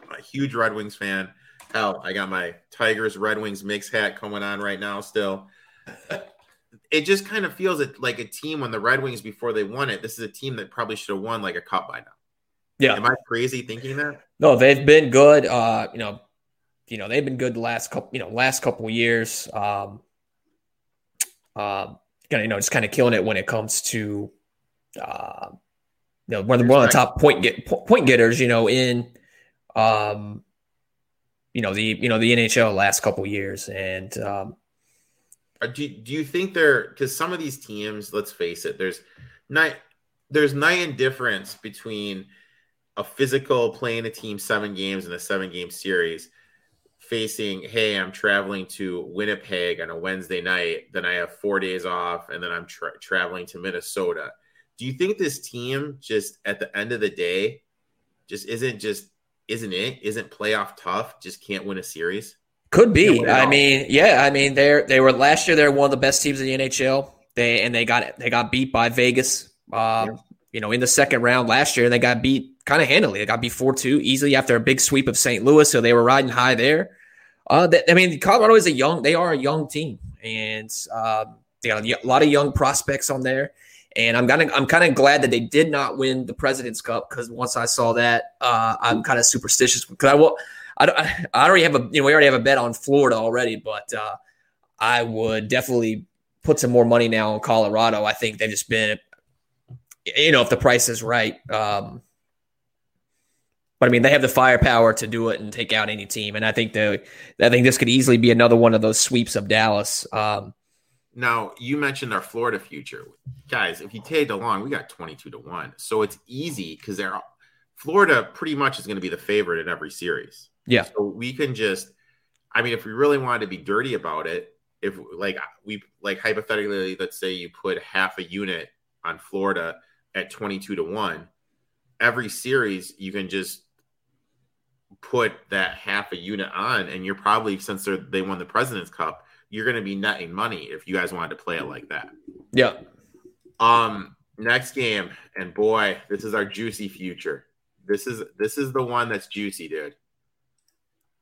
I'm a huge Red Wings fan. Hell, I got my Tigers Red Wings mix hat coming on right now still. It just kind of feels like a team when the Red Wings, before they won it, this is a team that probably should have won like a cup by now. Yeah. Am I crazy thinking that? No, they've been good. Uh, you know, you know, they've been good the last couple, you know, last couple of years. Um, uh, you know, just kind of killing it when it comes to, uh, you know, one of the, one of the top point get point getters, you know, in, um, you know, the, you know, the N H L last couple of years. And, um, do, do you think they're, cause some of these teams, let's face it, there's night, there's night and difference between a physical playing a team seven games in a seven game series facing, hey, I'm traveling to Winnipeg on a Wednesday night. Then I have four days off and then I'm tra- traveling to Minnesota. Do you think this team just at the end of the day, just isn't just, isn't it, isn't playoff tough? Just can't win a series. Could be. I mean, yeah, I mean, they're, they were last year, they're one of the best teams in the N H L. They, and they got, they got beat by Vegas. Um, yeah. You know, in the second round last year, they got beat kind of handily. They got beat four two easily after a big sweep of Saint Louis, so they were riding high there. Uh, they, I mean, Colorado is a young – they are a young team, and uh, they got a lot of young prospects on there. And I'm kind of I'm kind of glad that they did not win the President's Cup, because once I saw that, uh, I'm kind of superstitious. Because I will, I, I already have a – you know, we already have a bet on Florida already, but uh, I would definitely put some more money now on Colorado. I think they've just been – you know, if the price is right. Um, but I mean, they have the firepower to do it and take out any team. And I think the, I think this could easily be another one of those sweeps of Dallas. Um, now you mentioned our Florida future guys. If you take along, we got twenty-two to one. So it's easy. Cause they're Florida pretty much is going to be the favorite in every series. Yeah. So we can just, I mean, if we really wanted to be dirty about it, if like we like hypothetically, let's say you put half a unit on Florida at twenty-two to one, every series you can just put that half a unit on, and you're probably, since they won the President's Cup, you're going to be netting money if you guys wanted to play it like that. Yeah. Um. Next game, and boy, this is our juicy future. This is this is the one that's juicy, dude.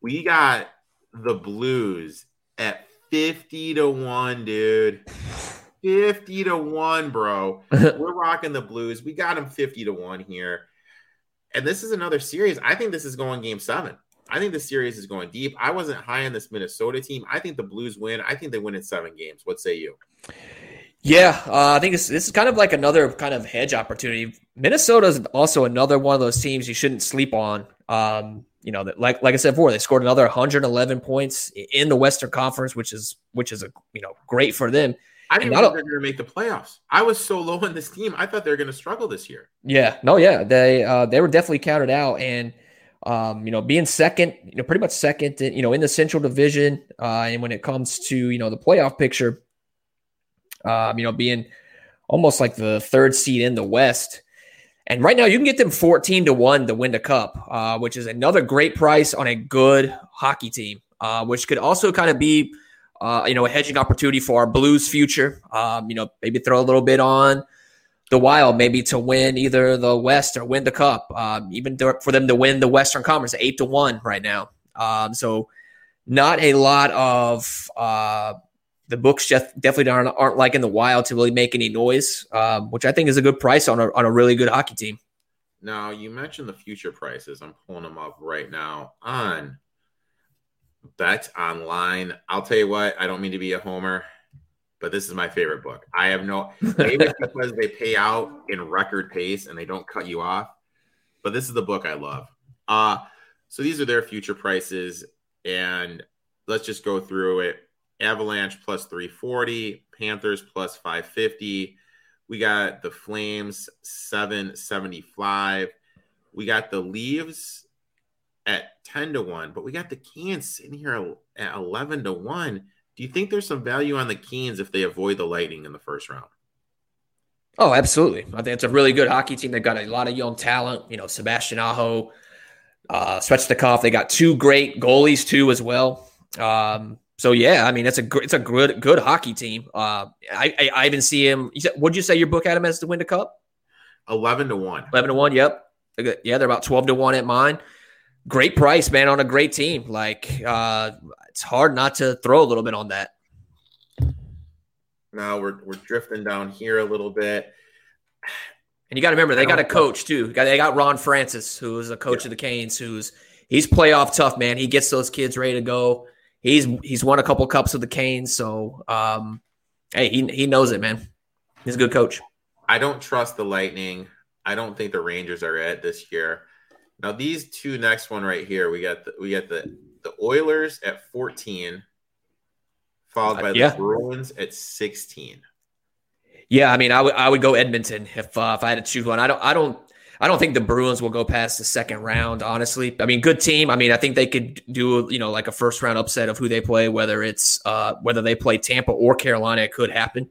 We got the Blues at fifty to one, dude. fifty to one, bro. We're rocking the Blues. We got them fifty to one here. And this is another series. I think this is going game seven. I think this series is going deep. I wasn't high on this Minnesota team. I think the Blues win. I think they win in seven games. What say you? Yeah, uh, I think this, this is kind of like another kind of hedge opportunity. Minnesota is also another one of those teams you shouldn't sleep on. Um, you know, like like I said before, they scored another one hundred eleven points in the Western Conference, which is which is a you know great for them. I didn't think they were going to make the playoffs. I was so low on this team. I thought they were going to struggle this year. Yeah. No, yeah. They uh, they were definitely counted out. And, um, you know, being second, you know, pretty much second, in, you know, in the Central Division. Uh, and when it comes to, you know, the playoff picture, um, you know, being almost like the third seed in the West. And right now you can get them fourteen to one to win the cup, uh, which is another great price on a good hockey team, uh, which could also kind of be, Uh, you know, a hedging opportunity for our Blues future. Um, you know, maybe throw a little bit on the Wild, maybe to win either the West or win the Cup. Um, even th- for them to win the Western Conference, eight to one right now. Um, so not a lot of uh, the books just definitely aren't, aren't like in the wild to really make any noise, um, which I think is a good price on a on a really good hockey team. Now, you mentioned the future prices. I'm pulling them up right now on Bet Online. I'll tell you what, I don't mean to be a homer, but this is my favorite book. I have no – maybe it's because they pay out in record pace and they don't cut you off, but this is the book I love. Uh, so these are their future prices, and let's just go through it. Avalanche plus three forty, Panthers plus five fifty. We got the Flames seven seventy-five. We got the Leafs at ten to one, but we got the Canes sitting here at eleven to one. Do you think there's some value on the Canes if they avoid the Lightning in the first round? Oh, absolutely. I think it's a really good hockey team. They've got a lot of young talent. You know, Sebastian Aho, uh, Svechnikov. They got two great goalies too as well. Um, so yeah, I mean, it's a gr- it's a good good hockey team. Uh, I, I I even see him. Would you say your book, Adam, has to win the cup? Eleven to one. Eleven to one. Yep. Yeah, they're about twelve to one at mine. Great price, man, on a great team. Like, uh, it's hard not to throw a little bit on that. Now we're we're drifting down here a little bit. And you got to remember, they got a coach, too. They got Ron Francis, who is a coach yeah. of the Canes, who's he's playoff tough, man. He gets those kids ready to go. He's he's won a couple cups with the Canes, so, um, hey, he, he knows it, man. He's a good coach. I don't trust the Lightning. I don't think the Rangers are at this year. Now these two next one right here, we got the we got the, the Oilers at fourteen, followed by uh, yeah. the Bruins at sixteen. Yeah, I mean, I would I would go Edmonton if uh, if I had to choose one. I don't I don't I don't think the Bruins will go past the second round. Honestly, I mean, good team. I mean, I think they could do you know like a first round upset of who they play, whether it's uh, whether they play Tampa or Carolina. It could happen.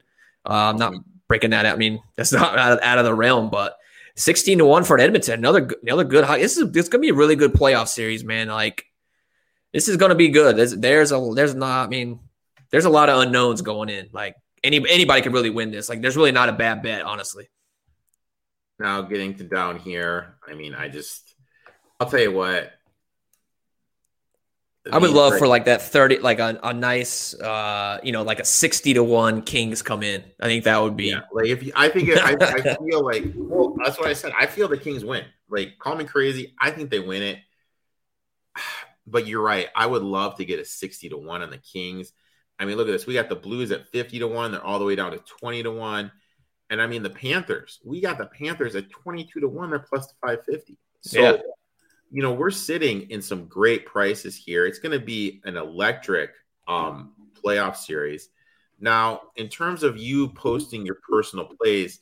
Uh, I'm not breaking that out. I mean, that's not out of, out of the realm, but. Sixteen to one for an Edmonton, another another good. This is it's gonna be a really good playoff series, man. Like this is gonna be good. There's there's a there's not. I mean, there's a lot of unknowns going in. Like any anybody could really win this. Like there's really not a bad bet, honestly. Now getting to down here, I mean, I just I'll tell you what. I would love for like that thirty, like a, a nice, uh, you know, like a sixty to one Kings come in. I think that would be yeah, like if you, I think it, I, I feel like well, that's what I said. I feel the Kings win. Like call me crazy, I think they win it. But you're right. I would love to get a sixty to one on the Kings. I mean, look at this. We got the Blues at fifty to one. They're all the way down to twenty to one. And I mean the Panthers. We got the Panthers at twenty two to one. They're plus to five fifty. So. Yeah. You know, we're sitting in some great prices here. It's going to be an electric um, playoff series. Now, in terms of you posting your personal plays,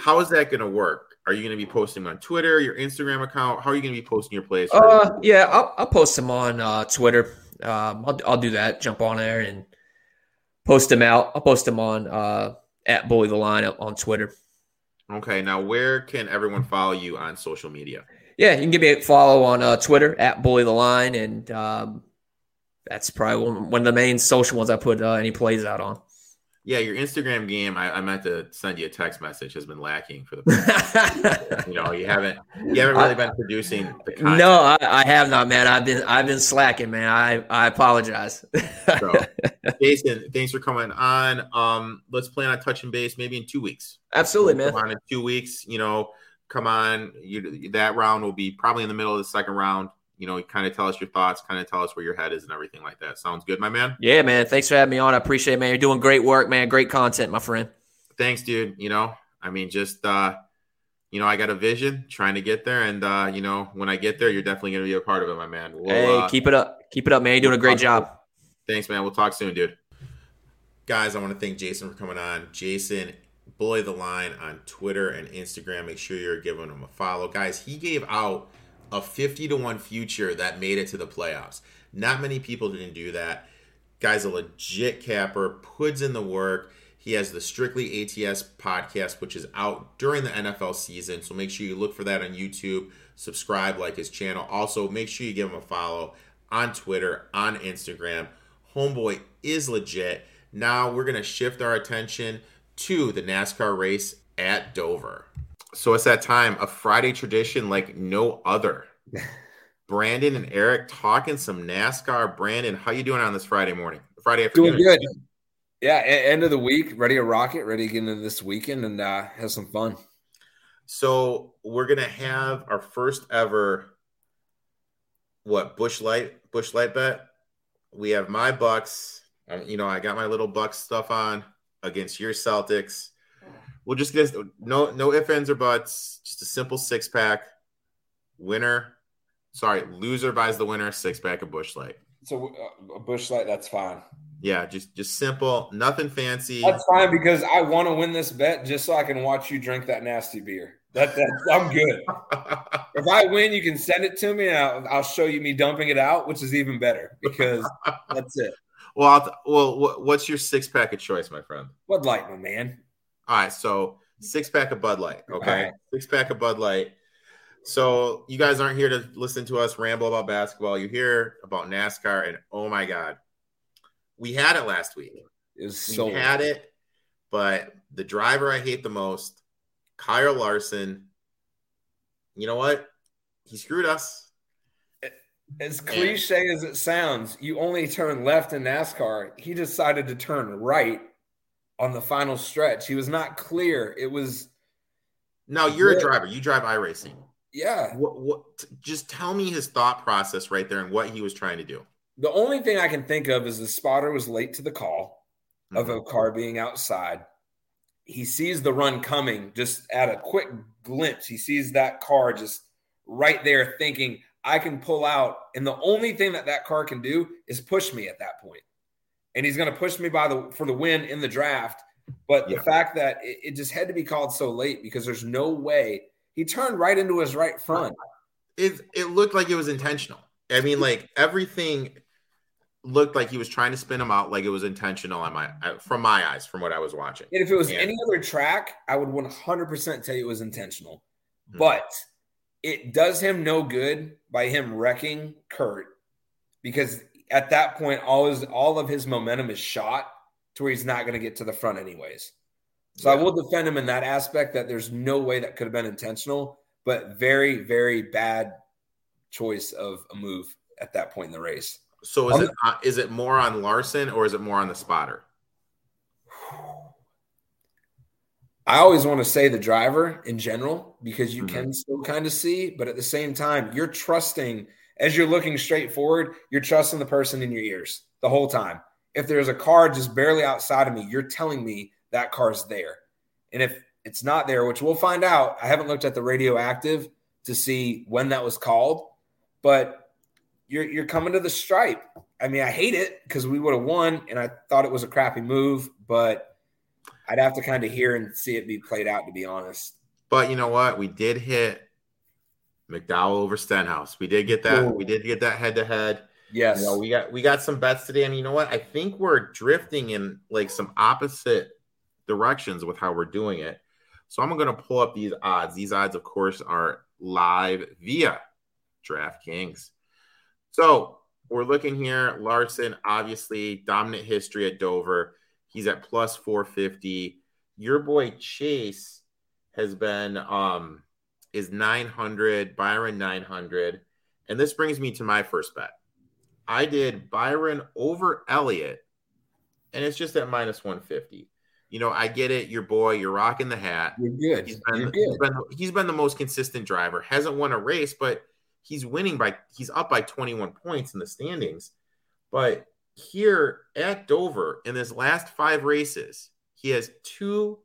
how is that going to work? Are you going to be posting on Twitter, your Instagram account? How are you going to be posting your plays? Uh, yeah, I'll, I'll post them on uh, Twitter. Um, I'll, I'll do that. Jump on there and post them out. I'll post them on uh, at Bully the Line on Twitter. Okay, now where can everyone follow you on social media? Yeah, you can give me a follow on uh, Twitter, at Bully the Line, and um, that's probably one, one of the main social ones I put uh, any plays out on. Yeah, your Instagram game, I, I meant to send you a text message, has been lacking for the – You know, you haven't you haven't really I, been producing the content. No, I, I have not, man. I've been I've been slacking, man. I, I apologize. So, Jason, thanks for coming on. Um, let's plan on touching base maybe in two weeks. Absolutely, we'll man. Come on in two weeks, you know. Come on, you, that round will be probably in the middle of the second round. You know, kind of tell us your thoughts, kind of tell us where your head is and everything like that. Sounds good, my man? Yeah, man. Thanks for having me on. I appreciate it, man. You're doing great work, man. Great content, my friend. Thanks, dude. You know, I mean, just, uh, you know, I got a vision trying to get there. And, uh, you know, when I get there, you're definitely going to be a part of it, my man. We'll, hey, uh, keep it up. Keep it up, man. You're doing a great job. Thanks, man. We'll talk soon, dude. Guys, I want to thank Jason for coming on. Jason Bully the Line on Twitter and Instagram. Make sure you're giving him a follow. Guys, he gave out a fifty to one future that made it to the playoffs. Not many people can do that. Guy's a legit capper, puts in the work. He has the Strictly A T S podcast, which is out during the N F L season. So make sure you look for that on YouTube. Subscribe, like his channel. Also, make sure you give him a follow on Twitter, on Instagram. Homeboy is legit. Now we're going to shift our attention to the NASCAR race at Dover. So it's that time, a Friday tradition like no other. Brandon and Erik talking some NASCAR. Brandon, how you doing on this Friday morning? Friday afternoon. Doing good. Yeah, end of the week, ready to rock it, ready to get into this weekend and uh, have some fun. So we're going to have our first ever, what, Bush Light, Bush Light bet. We have my Bucks. Um, you know, I got my little Bucks stuff on against your Celtics. We'll just get no, no ifs, ands, or buts, just a simple six-pack. Winner, sorry, loser buys the winner, six-pack of Bush Light. So a Bush Light, that's fine. Yeah, just just simple, nothing fancy. That's fine because I want to win this bet just so I can watch you drink that nasty beer. That, that I'm good. If I win, you can send it to me, and I'll, I'll show you me dumping it out, which is even better because that's it. Well, I'll th- well, what's your six pack of choice, my friend? Bud Light, my man. All right, so six pack of Bud Light. Okay, right. Six pack of Bud Light. So you guys aren't here to listen to us ramble about basketball. You hear about NASCAR, and oh my God. We had it last week. It was we so had weird. it, but the driver I hate the most, Kyle Larson, you know what? He screwed us. As cliche and, as it sounds, you only turn left in NASCAR. He decided to turn right on the final stretch. He was not clear. It was – Now, you're lit. A driver. You drive iRacing. Yeah. What, what, just tell me his thought process right there and what he was trying to do. The only thing I can think of is the spotter was late to the call of a car being outside. He sees the run coming just at a quick glimpse. He sees that car just right there thinking, I can pull out. And the only thing that that car can do is push me at that point. And he's going to push me by the for the win in the draft. But yeah. The fact that it, it just had to be called so late because there's no way. He turned right into his right front. It, it looked like it was intentional. I mean, like everything – looked like he was trying to spin him out, like it was intentional on my, from my eyes, from what I was watching. And if it was and, any other track, I would one hundred percent tell you it was intentional. Mm-hmm. But it does him no good by him wrecking Kurt because at that point, all, his, all of his momentum is shot to where he's not going to get to the front anyways. So yeah. I will defend him in that aspect that there's no way that could have been intentional, but very, very bad choice of a move at that point in the race. So is it uh, is it more on Larson or is it more on the spotter? I always want to say the driver in general because you mm-hmm. can still kind of see, but at the same time, you're trusting, as you're looking straight forward, you're trusting the person in your ears the whole time. If there's a car just barely outside of me, you're telling me that car's there. And if it's not there, which we'll find out, I haven't looked at the radioactive to see when that was called, but You're you're coming to the stripe. I mean, I hate it because we would have won, and I thought it was a crappy move, but I'd have to kind of hear and see it be played out, to be honest. But you know what? We did hit McDowell over Stenhouse. We did get that. Ooh. We did get that head-to-head. Yes. You know, we got we got some bets today, and you know what? I think we're drifting in like some opposite directions with how we're doing it. So I'm going to pull up these odds. These odds, of course, are live via DraftKings. So we're looking here, Larson, obviously, dominant history at Dover. He's at plus four fifty. Your boy Chase has been um, – is nine hundred, Byron nine hundred. And this brings me to my first bet. I did Byron over Elliott, and it's just at minus one fifty. You know, I get it. Your boy, you're rocking the hat. You're good. He's been, you're good. He's been, he's been the most consistent driver. Hasn't won a race, but – He's winning by he's up by twenty-one points in the standings. But here at Dover in this last five races, he has two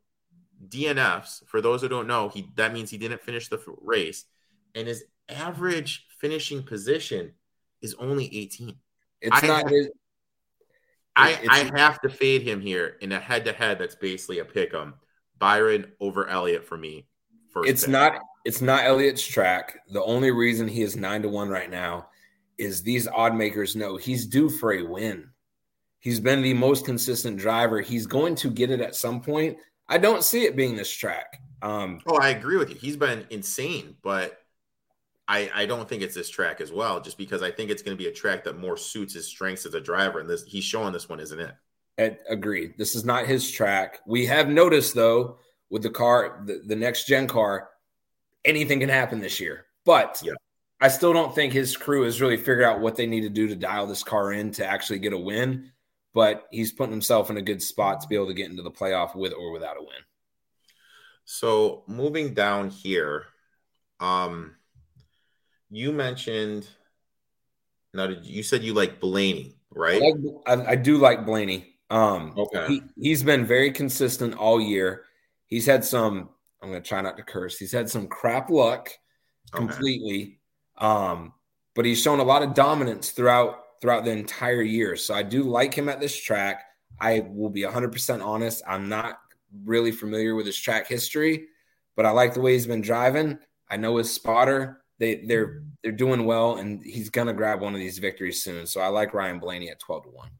D N Fs. For those who don't know, he that means he didn't finish the race. And his average finishing position is only eighteen. It's I not have, his, I, it's, I have to fade him here in a head-to-head that's basically a pick 'em. Byron over Elliott for me. First it's pick. not It's not Elliott's track. The only reason he is nine to one right now is these odd makers know he's due for a win. He's been the most consistent driver. He's going to get it at some point. I don't see it being this track. Um, oh, I agree with you. He's been insane, but I, I don't think it's this track as well, just because I think it's going to be a track that more suits his strengths as a driver. And this he's showing this one, isn't it? I agree. This is not his track. We have noticed, though, with the car, the, the next-gen car, anything can happen this year, but yeah. I still don't think his crew has really figured out what they need to do to dial this car in to actually get a win, but he's putting himself in a good spot to be able to get into the playoff with or without a win. So moving down here, um, you mentioned – now did, you said you like Blaney, right? I, like, I, I do like Blaney. Um, okay. He, he's been very consistent all year. He's had some – I'm going to try not to curse. He's had some crap luck completely. Okay. Um, but he's shown a lot of dominance throughout throughout the entire year. So I do like him at this track. I will be one hundred percent honest. I'm not really familiar with his track history, but I like the way he's been driving. I know his spotter. They, they're they're doing well, and he's going to grab one of these victories soon. So I like Ryan Blaney at twelve to one.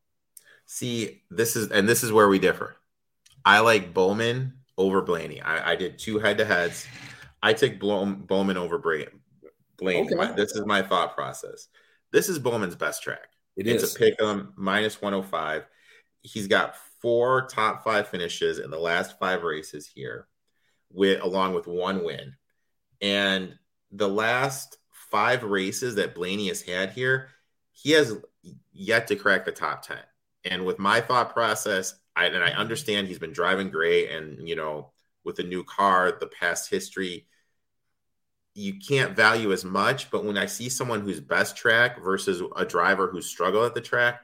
See, this is and this is where we differ. I like Bowman over Blaney. I, I did two head-to-heads. I took Bowman over Brayton. Blaney. Okay. This is my thought process. This is Bowman's best track. It it's is. a pick 'em, minus one oh five. He's got four top five finishes in the last five races here, with along with one win. And the last five races that Blaney has had here, he has yet to crack the top ten. And with my thought process, I, and I understand he's been driving great, and you know, with the new car, the past history, you can't value as much, but when I see someone who's best track versus a driver who's struggled at the track,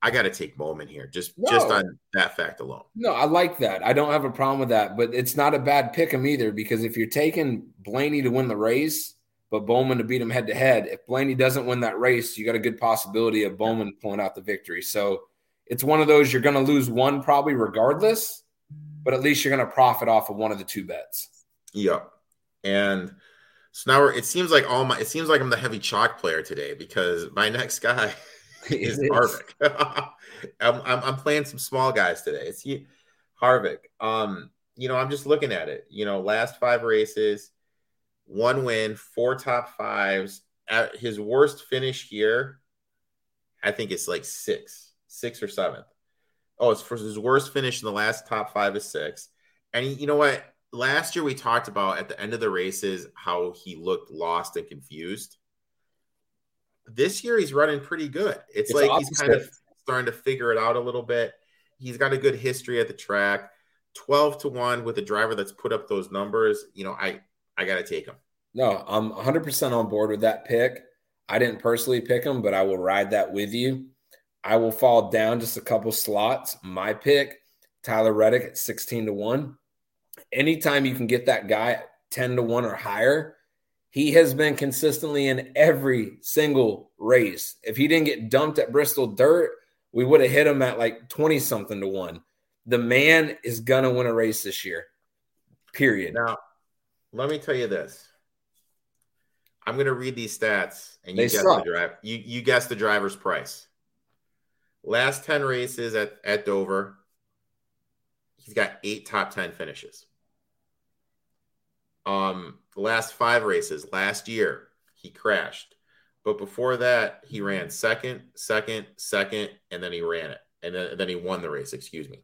I got to take Bowman here just, no. just on that fact alone. No, I like that. I don't have a problem with that, but it's not a bad pick 'em either, because if you're taking Blaney to win the race, but Bowman to beat him head to head, if Blaney doesn't win that race, you got a good possibility of Bowman yeah. pulling out the victory. So it's one of those, you're going to lose one probably regardless, but at least you're going to profit off of one of the two bets. Yep. And so now we're, it seems like all my it seems like I'm the heavy chalk player today, because my next guy is, is. Harvick. I'm, I'm I'm playing some small guys today. It's he, Harvick. Um, you know, I'm just looking at it. You know, last five races, one win, four top fives. At his worst finish here, I think it's like six, six or seventh. Oh, it's for his worst finish in the last top five is six. And he, you know what? Last year, we talked about at the end of the races how he looked lost and confused. This year, he's running pretty good. It's, it's like opposite. He's kind of starting to figure it out a little bit. He's got a good history at the track. twelve to one with a driver that's put up those numbers. You know, I, I got to take him. No, I'm one hundred percent on board with that pick. I didn't personally pick him, but I will ride that with you. I will fall down just a couple slots. My pick, Tyler Reddick at sixteen to one. Anytime you can get that guy at ten to one or higher, he has been consistently in every single race. If he didn't get dumped at Bristol Dirt, we would have hit him at like twenty something to one. The man is going to win a race this year, period. Now, let me tell you this. I'm going to read these stats and you guess the drive. You, you guess the driver's price. Last ten races at, at Dover, he's got eight top ten finishes. Um, the last five races last year, he crashed, but before that, he ran second, second, second, and then he ran it, and then, and then he won the race. Excuse me.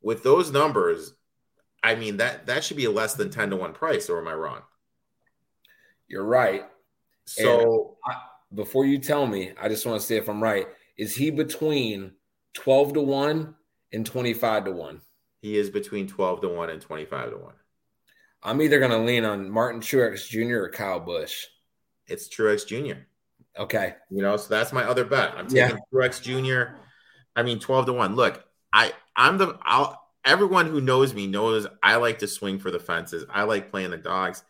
With those numbers, I mean that that should be a less than ten to one price, or am I wrong? You're right. So I, before you tell me, I just want to see if I'm right. Is he between twelve to one and twenty-five to one? He is between twelve to one and twenty-five to one. I'm either going to lean on Martin Truex Junior or Kyle Busch. It's Truex Junior Okay. You know, so that's my other bet. I'm taking yeah. Truex Junior I mean, twelve to one. Look, I, I'm the, I'll, everyone who knows me knows I like to swing for the fences. I like playing the dogs.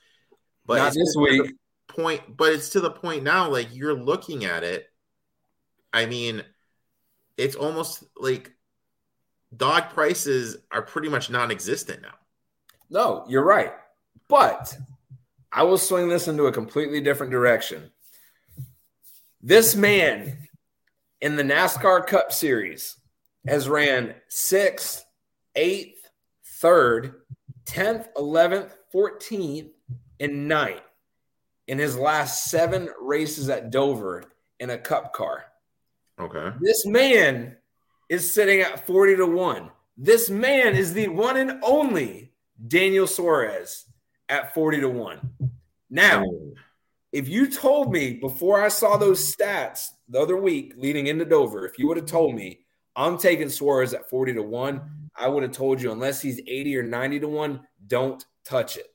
But Not this week. Point, but it's to the point now, like you're looking at it. I mean, it's almost like, dog prices are pretty much non-existent now. No, you're right. But I will swing this into a completely different direction. This man in the NASCAR Cup Series has ran sixth, eighth, third, tenth, eleventh, fourteenth, and ninth in his last seven races at Dover in a cup car. Okay. This man is sitting at forty to one. This man is the one and only Daniel Suarez at forty to one. Now, If you told me before I saw those stats the other week leading into Dover, if you would have told me I'm taking Suarez at forty to one, I would have told you unless he's eighty or ninety to one, don't touch it.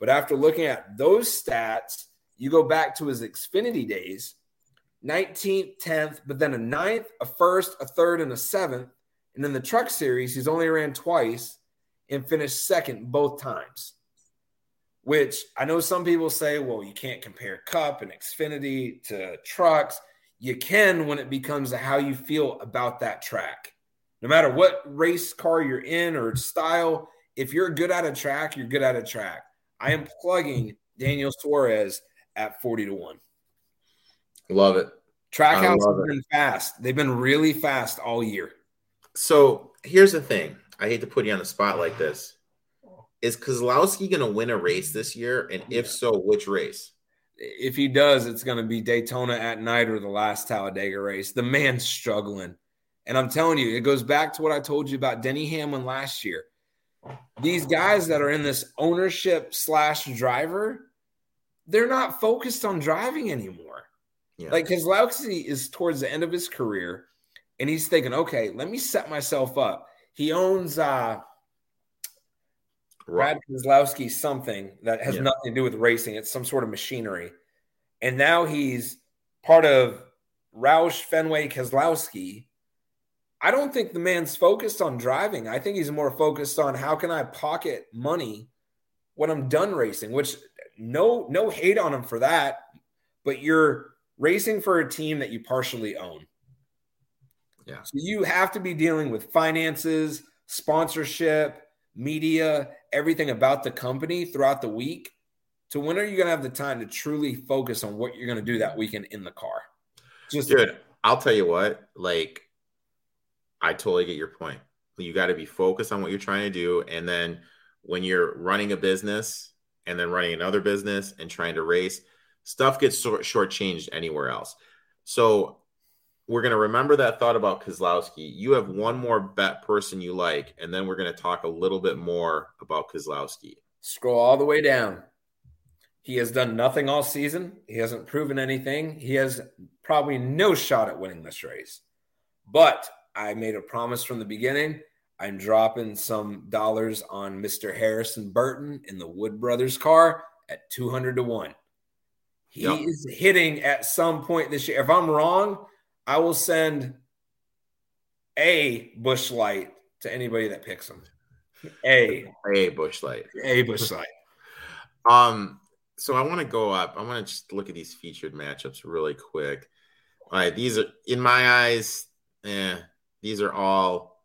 But after looking at those stats, you go back to his Xfinity days, nineteenth, tenth, but then a ninth, a first, a third, and a seventh. And in the truck series, he's only ran twice and finished second both times. Which I know some people say, well, you can't compare Cup and Xfinity to trucks. You can when it becomes how you feel about that track. No matter what race car you're in or style, if you're good at a track, you're good at a track. I am plugging Daniel Suarez at forty to one. Love it. Trackhouse has been fast. They've been really fast all year. So here's the thing. I hate to put you on the spot like this. Is Keselowski going to win a race this year? And if so, which race? If he does, it's going to be Daytona at night or the last Talladega race. The man's struggling. And I'm telling you, it goes back to what I told you about Denny Hamlin last year. These guys that are in this ownership slash driver, they're not focused on driving anymore. Yeah. Like Keselowski is towards the end of his career, and he's thinking, okay, let me set myself up. He owns uh, – Brad Keselowski something that has yeah. nothing to do with racing. It's some sort of machinery. And now he's part of Roush Fenway Keselowski. I don't think the man's focused on driving. I think he's more focused on how can I pocket money when I'm done racing, which no, no hate on him for that, but you're racing for a team that you partially own. Yeah. So you have to be dealing with finances, sponsorship, media, everything about the company throughout the week. So when are you going to have the time to truly focus on what you're going to do that weekend in the car? Just Dude, I'll tell you what, like, I totally get your point. You got to be focused on what you're trying to do. And then when you're running a business and then running another business and trying to race, stuff gets short shortchanged anywhere else. So we're going to remember that thought about Keselowski. You have one more bet person you like, and then we're going to talk a little bit more about Keselowski. Scroll all the way down. He has done nothing all season. He hasn't proven anything. He has probably no shot at winning this race. But I made a promise from the beginning. I'm dropping some dollars on Mister Harrison Burton in the Wood Brothers car at two hundred to one. He yep. is hitting at some point this year. If I'm wrong, I will send a bush light to anybody that picks them. A. A bush light. A bush light. um, so I want to go up. I want to just look at these featured matchups really quick. All right. These are, in my eyes, eh, these are all.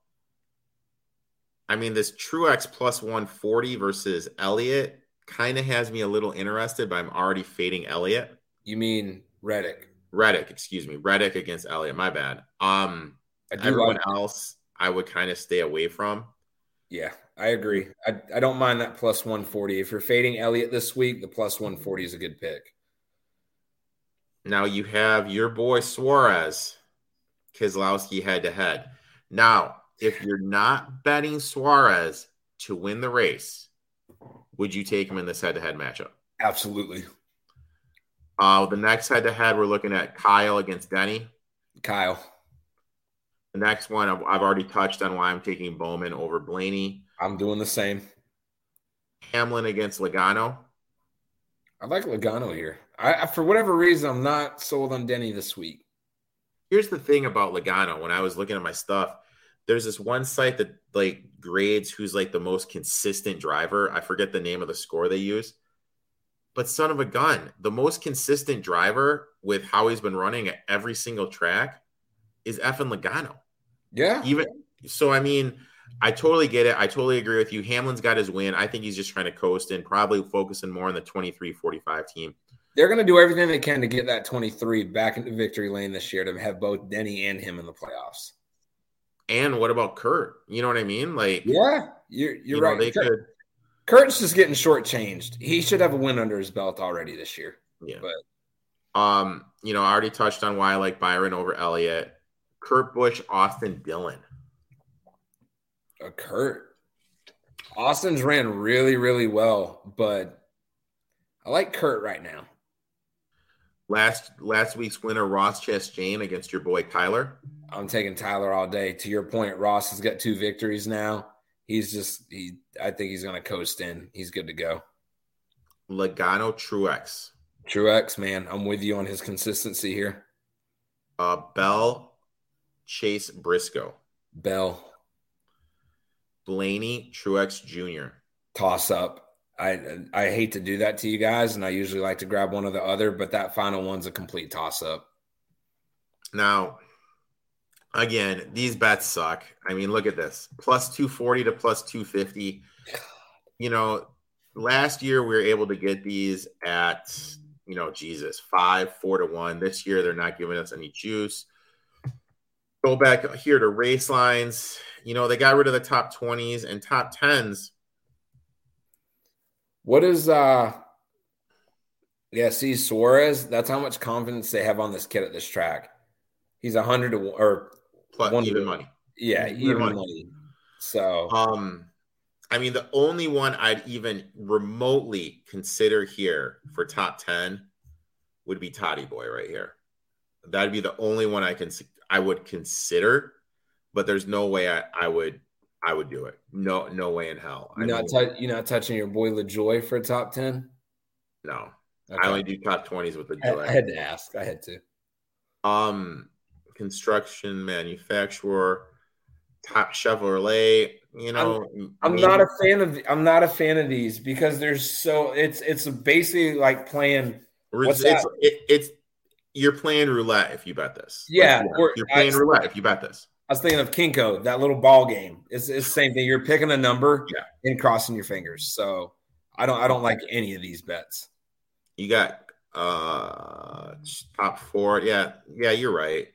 I mean, this Truex plus one forty versus Elliott kind of has me a little interested, but I'm already fading Elliott. You mean Reddick? Reddick, excuse me. Reddick against Elliott. My bad. Um, everyone like else I would kind of stay away from. Yeah, I agree. I, I don't mind that plus one forty. If you're fading Elliott this week, the plus one forty is a good pick. Now you have your boy Suarez, Keselowski head-to-head. Now, if you're not betting Suarez to win the race, would you take him in this head-to-head matchup? Absolutely. Uh, the next head-to-head, we're looking at Kyle against Denny. Kyle. The next one, I've, I've already touched on why I'm taking Bowman over Blaney. I'm doing the same. Hamlin against Logano. I like Logano here. I, I for whatever reason, I'm not sold on Denny this week. Here's the thing about Logano. When I was looking at my stuff, there's this one site that like grades who's like the most consistent driver. I forget the name of the score they use. But son of a gun, the most consistent driver with how he's been running at every single track is effing Logano. Yeah. Even so, I mean, I totally get it. I totally agree with you. Hamlin's got his win. I think he's just trying to coast and probably focusing more on the twenty-three forty-five team. They're going to do everything they can to get that twenty-three back into victory lane this year to have both Denny and him in the playoffs. And what about Kurt? You know what I mean? Like, yeah, you're, you're you right. Know, they Kurt. could. Kurt's just getting shortchanged. He should have a win under his belt already this year. Yeah. But. Um, you know, I already touched on why I like Byron over Elliott. Kurt Busch, Austin Dillon. A Kurt. Austin's ran really, really well, but I like Kurt right now. Last last week's winner, Ross Chastain against your boy Tyler. I'm taking Tyler all day. To your point, Ross has got two victories now. He's just he. I think he's going to coast in. He's good to go. Logano Truex. Truex, man, I'm with you on his consistency here. Uh, Bell, Chase Briscoe. Bell. Blaney Truex Junior Toss up. I I hate to do that to you guys, and I usually like to grab one or the other, but that final one's a complete toss-up. Now, again, these bets suck. I mean, look at this. plus two forty to plus two fifty. You know, last year we were able to get these at, you know, Jesus, five, four to one. This year they're not giving us any juice. Go back here to race lines. You know, they got rid of the top twenties and top tens. What is, uh, yeah, see, Suarez, that's how much confidence they have on this kid at this track. He's one hundred to one, or plus one even to, money. Yeah, even, even money. money. So, um, I mean, the only one I'd even remotely consider here for top ten would be Toddy Boy right here. That'd be the only one I can, I would consider, but there's no way I, I would. I would do it. No, no way in hell. You're not, t- you're not touching your boy LaJoy for a top ten? No. Okay. I only do top twenties with LaJoy. I, I had to ask. I had to. Um, construction manufacturer, top Chevrolet, you know. I'm, I'm not a fan of I'm not a fan of these because there's so it's it's basically like playing what's it's, it, it's you're playing roulette if you bet this. Yeah, like, yeah. You're playing I, roulette if you bet this. I was thinking of Kinko, that little ball game. It's, it's the same thing. You're picking a number yeah. and crossing your fingers. So I don't I don't like any of these bets. You got uh, top four. Yeah, yeah, you're right.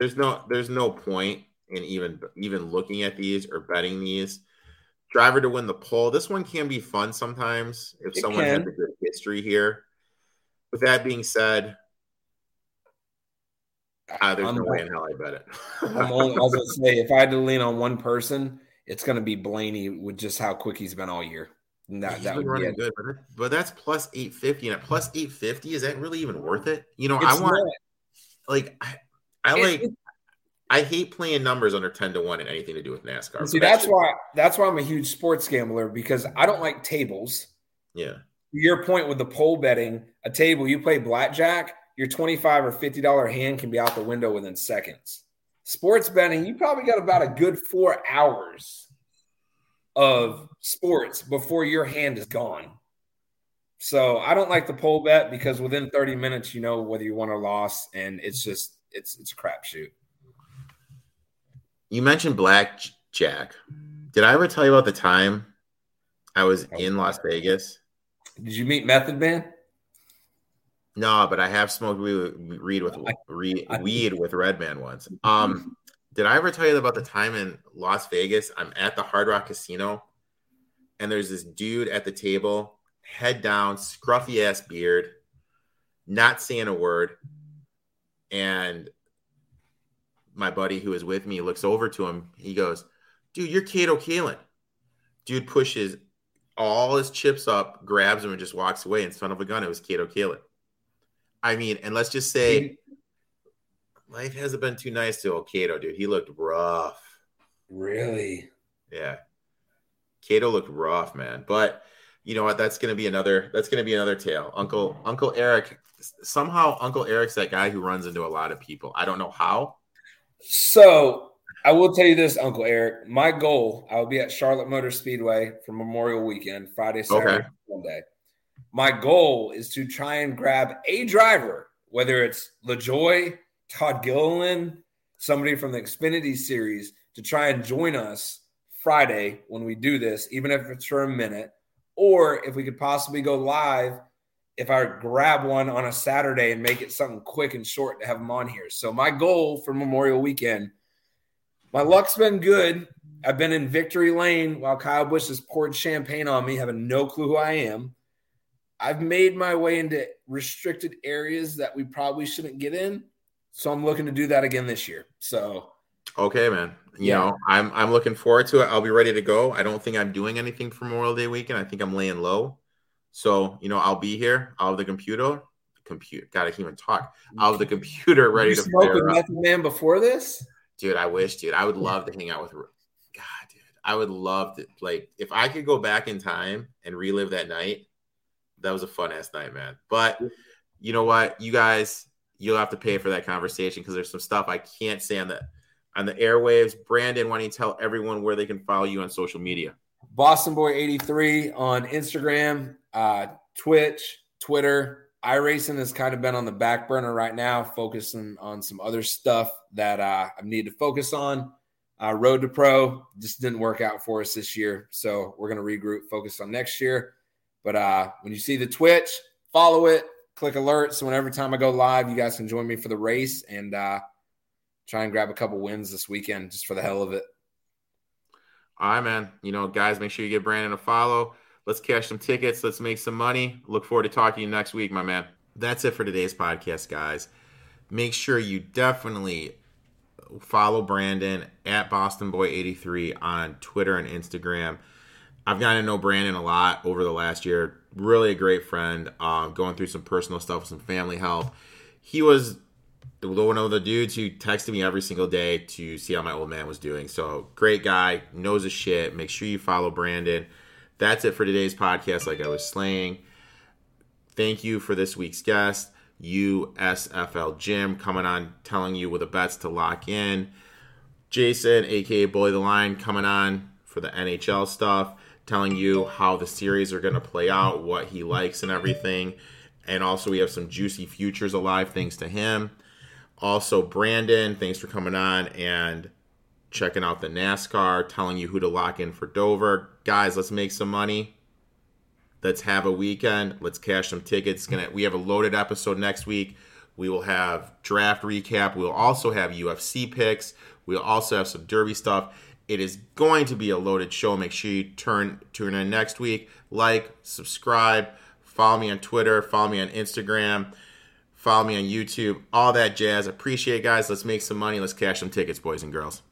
There's no there's no point in even even looking at these or betting these. Driver to win the pole. This one can be fun sometimes if it someone can. has a good history here. With that being said, Uh, there's I'm, no way in hell I bet it. I'm only, I was going to say, if I had to lean on one person, it's going to be Blaney with just how quick he's been all year. That, he's that been would running be good, but that's plus eight fifty. And at plus eight fifty, is that really even worth it? You know, it's I want – like, I, I it, like – I hate playing numbers under ten to one and anything to do with NASCAR. See, that's, that's why that's why I'm a huge sports gambler because I don't like tables. Yeah. Your point with the pole betting, a table, you play blackjack – your twenty-five dollars or fifty dollars hand can be out the window within seconds. Sports betting, you probably got about a good four hours of sports before your hand is gone. So I don't like the pole bet because within thirty minutes, you know whether you won or lost, and it's just it's it's a crapshoot. You mentioned blackjack. Did I ever tell you about the time I was oh, in Las Vegas? Did you meet Method Man? No, but I have smoked weed with weed, weed with Redman once. Um, did I ever tell you about the time in Las Vegas? I'm at the Hard Rock Casino, and there's this dude at the table, head down, scruffy ass beard, not saying a word. And my buddy who was with me looks over to him. He goes, "Dude, you're Kato Kaelin." Dude pushes all his chips up, grabs him, and just walks away. And son of a gun, it was Kato Kaelin. I mean, and let's just say life hasn't been too nice to old Kato, dude. He looked rough. Really? Yeah. Kato looked rough, man. But you know what? That's gonna be another that's gonna be another tale. Uncle Uncle Erik. Somehow Uncle Eric's that guy who runs into a lot of people. I don't know how. So I will tell you this, Uncle Erik. My goal, I'll be at Charlotte Motor Speedway for Memorial Weekend, Friday, Saturday, okay. Sunday. My goal is to try and grab a driver, whether it's LaJoy, Todd Gilliland, somebody from the Xfinity series, to try and join us Friday when we do this, even if it's for a minute, or if we could possibly go live, if I grab one on a Saturday and make it something quick and short to have them on here. So my goal for Memorial Weekend, my luck's been good. I've been in victory lane while Kyle Busch has poured champagne on me, having no clue who I am. I've made my way into restricted areas that we probably shouldn't get in. So I'm looking to do that again this year. So, okay, man, you yeah. know, I'm, I'm looking forward to it. I'll be ready to go. I don't think I'm doing anything for Memorial Day weekend. I think I'm laying low. So, you know, I'll be here. I'll have the computer, computer. God, I can't even talk. Out of the computer, ready you to smoke with Method Man before this? Dude, I wish, dude. I would love to hang out with. God, dude. I would love to. Like, if I could go back in time and relive that night, that was a fun-ass night, man. But you know what? You guys, you'll have to pay for that conversation because there's some stuff I can't say on the, on the airwaves. Brandon, why don't you tell everyone where they can follow you on social media? Boston Boy eighty-three on Instagram, uh, Twitch, Twitter. iRacing has kind of been on the back burner right now, focusing on some other stuff that uh, I need to focus on. Uh, Road to Pro just didn't work out for us this year, so we're going to regroup, focus on next year. But uh, when you see the Twitch, follow it, click alerts. So when every time I go live, you guys can join me for the race and uh, try and grab a couple wins this weekend just for the hell of it. All right, man. You know, guys, make sure you give Brandon a follow. Let's cash some tickets. Let's make some money. Look forward to talking to you next week, my man. That's it for today's podcast, guys. Make sure you definitely follow Brandon at Boston Boy eighty-three on Twitter and Instagram. I've gotten to know Brandon a lot over the last year. Really a great friend. Uh, going through some personal stuff, some family help. He was one of the dudes who texted me every single day to see how my old man was doing. So great guy, knows his shit. Make sure you follow Brandon. That's it for today's podcast, like I was slaying. Thank you for this week's guest, U S F L Jim, coming on, telling you with the bets to lock in. Jason, a k a. Bully the Line, coming on for the N H L stuff, telling you how the series are going to play out, what he likes and everything. And also we have some juicy futures alive, thanks to him. Also, Brandon, thanks for coming on and checking out the NASCAR, telling you who to lock in for Dover. Guys, let's make some money. Let's have a weekend. Let's cash some tickets. Gonna, we have a loaded episode next week. We will have draft recap. We'll also have U F C picks. We'll also have some derby stuff. It is going to be a loaded show. Make sure you turn, tune in next week. Like, subscribe, follow me on Twitter, follow me on Instagram. Follow me on YouTube, all that jazz. Appreciate it, guys. Let's make some money. Let's cash some tickets, boys and girls.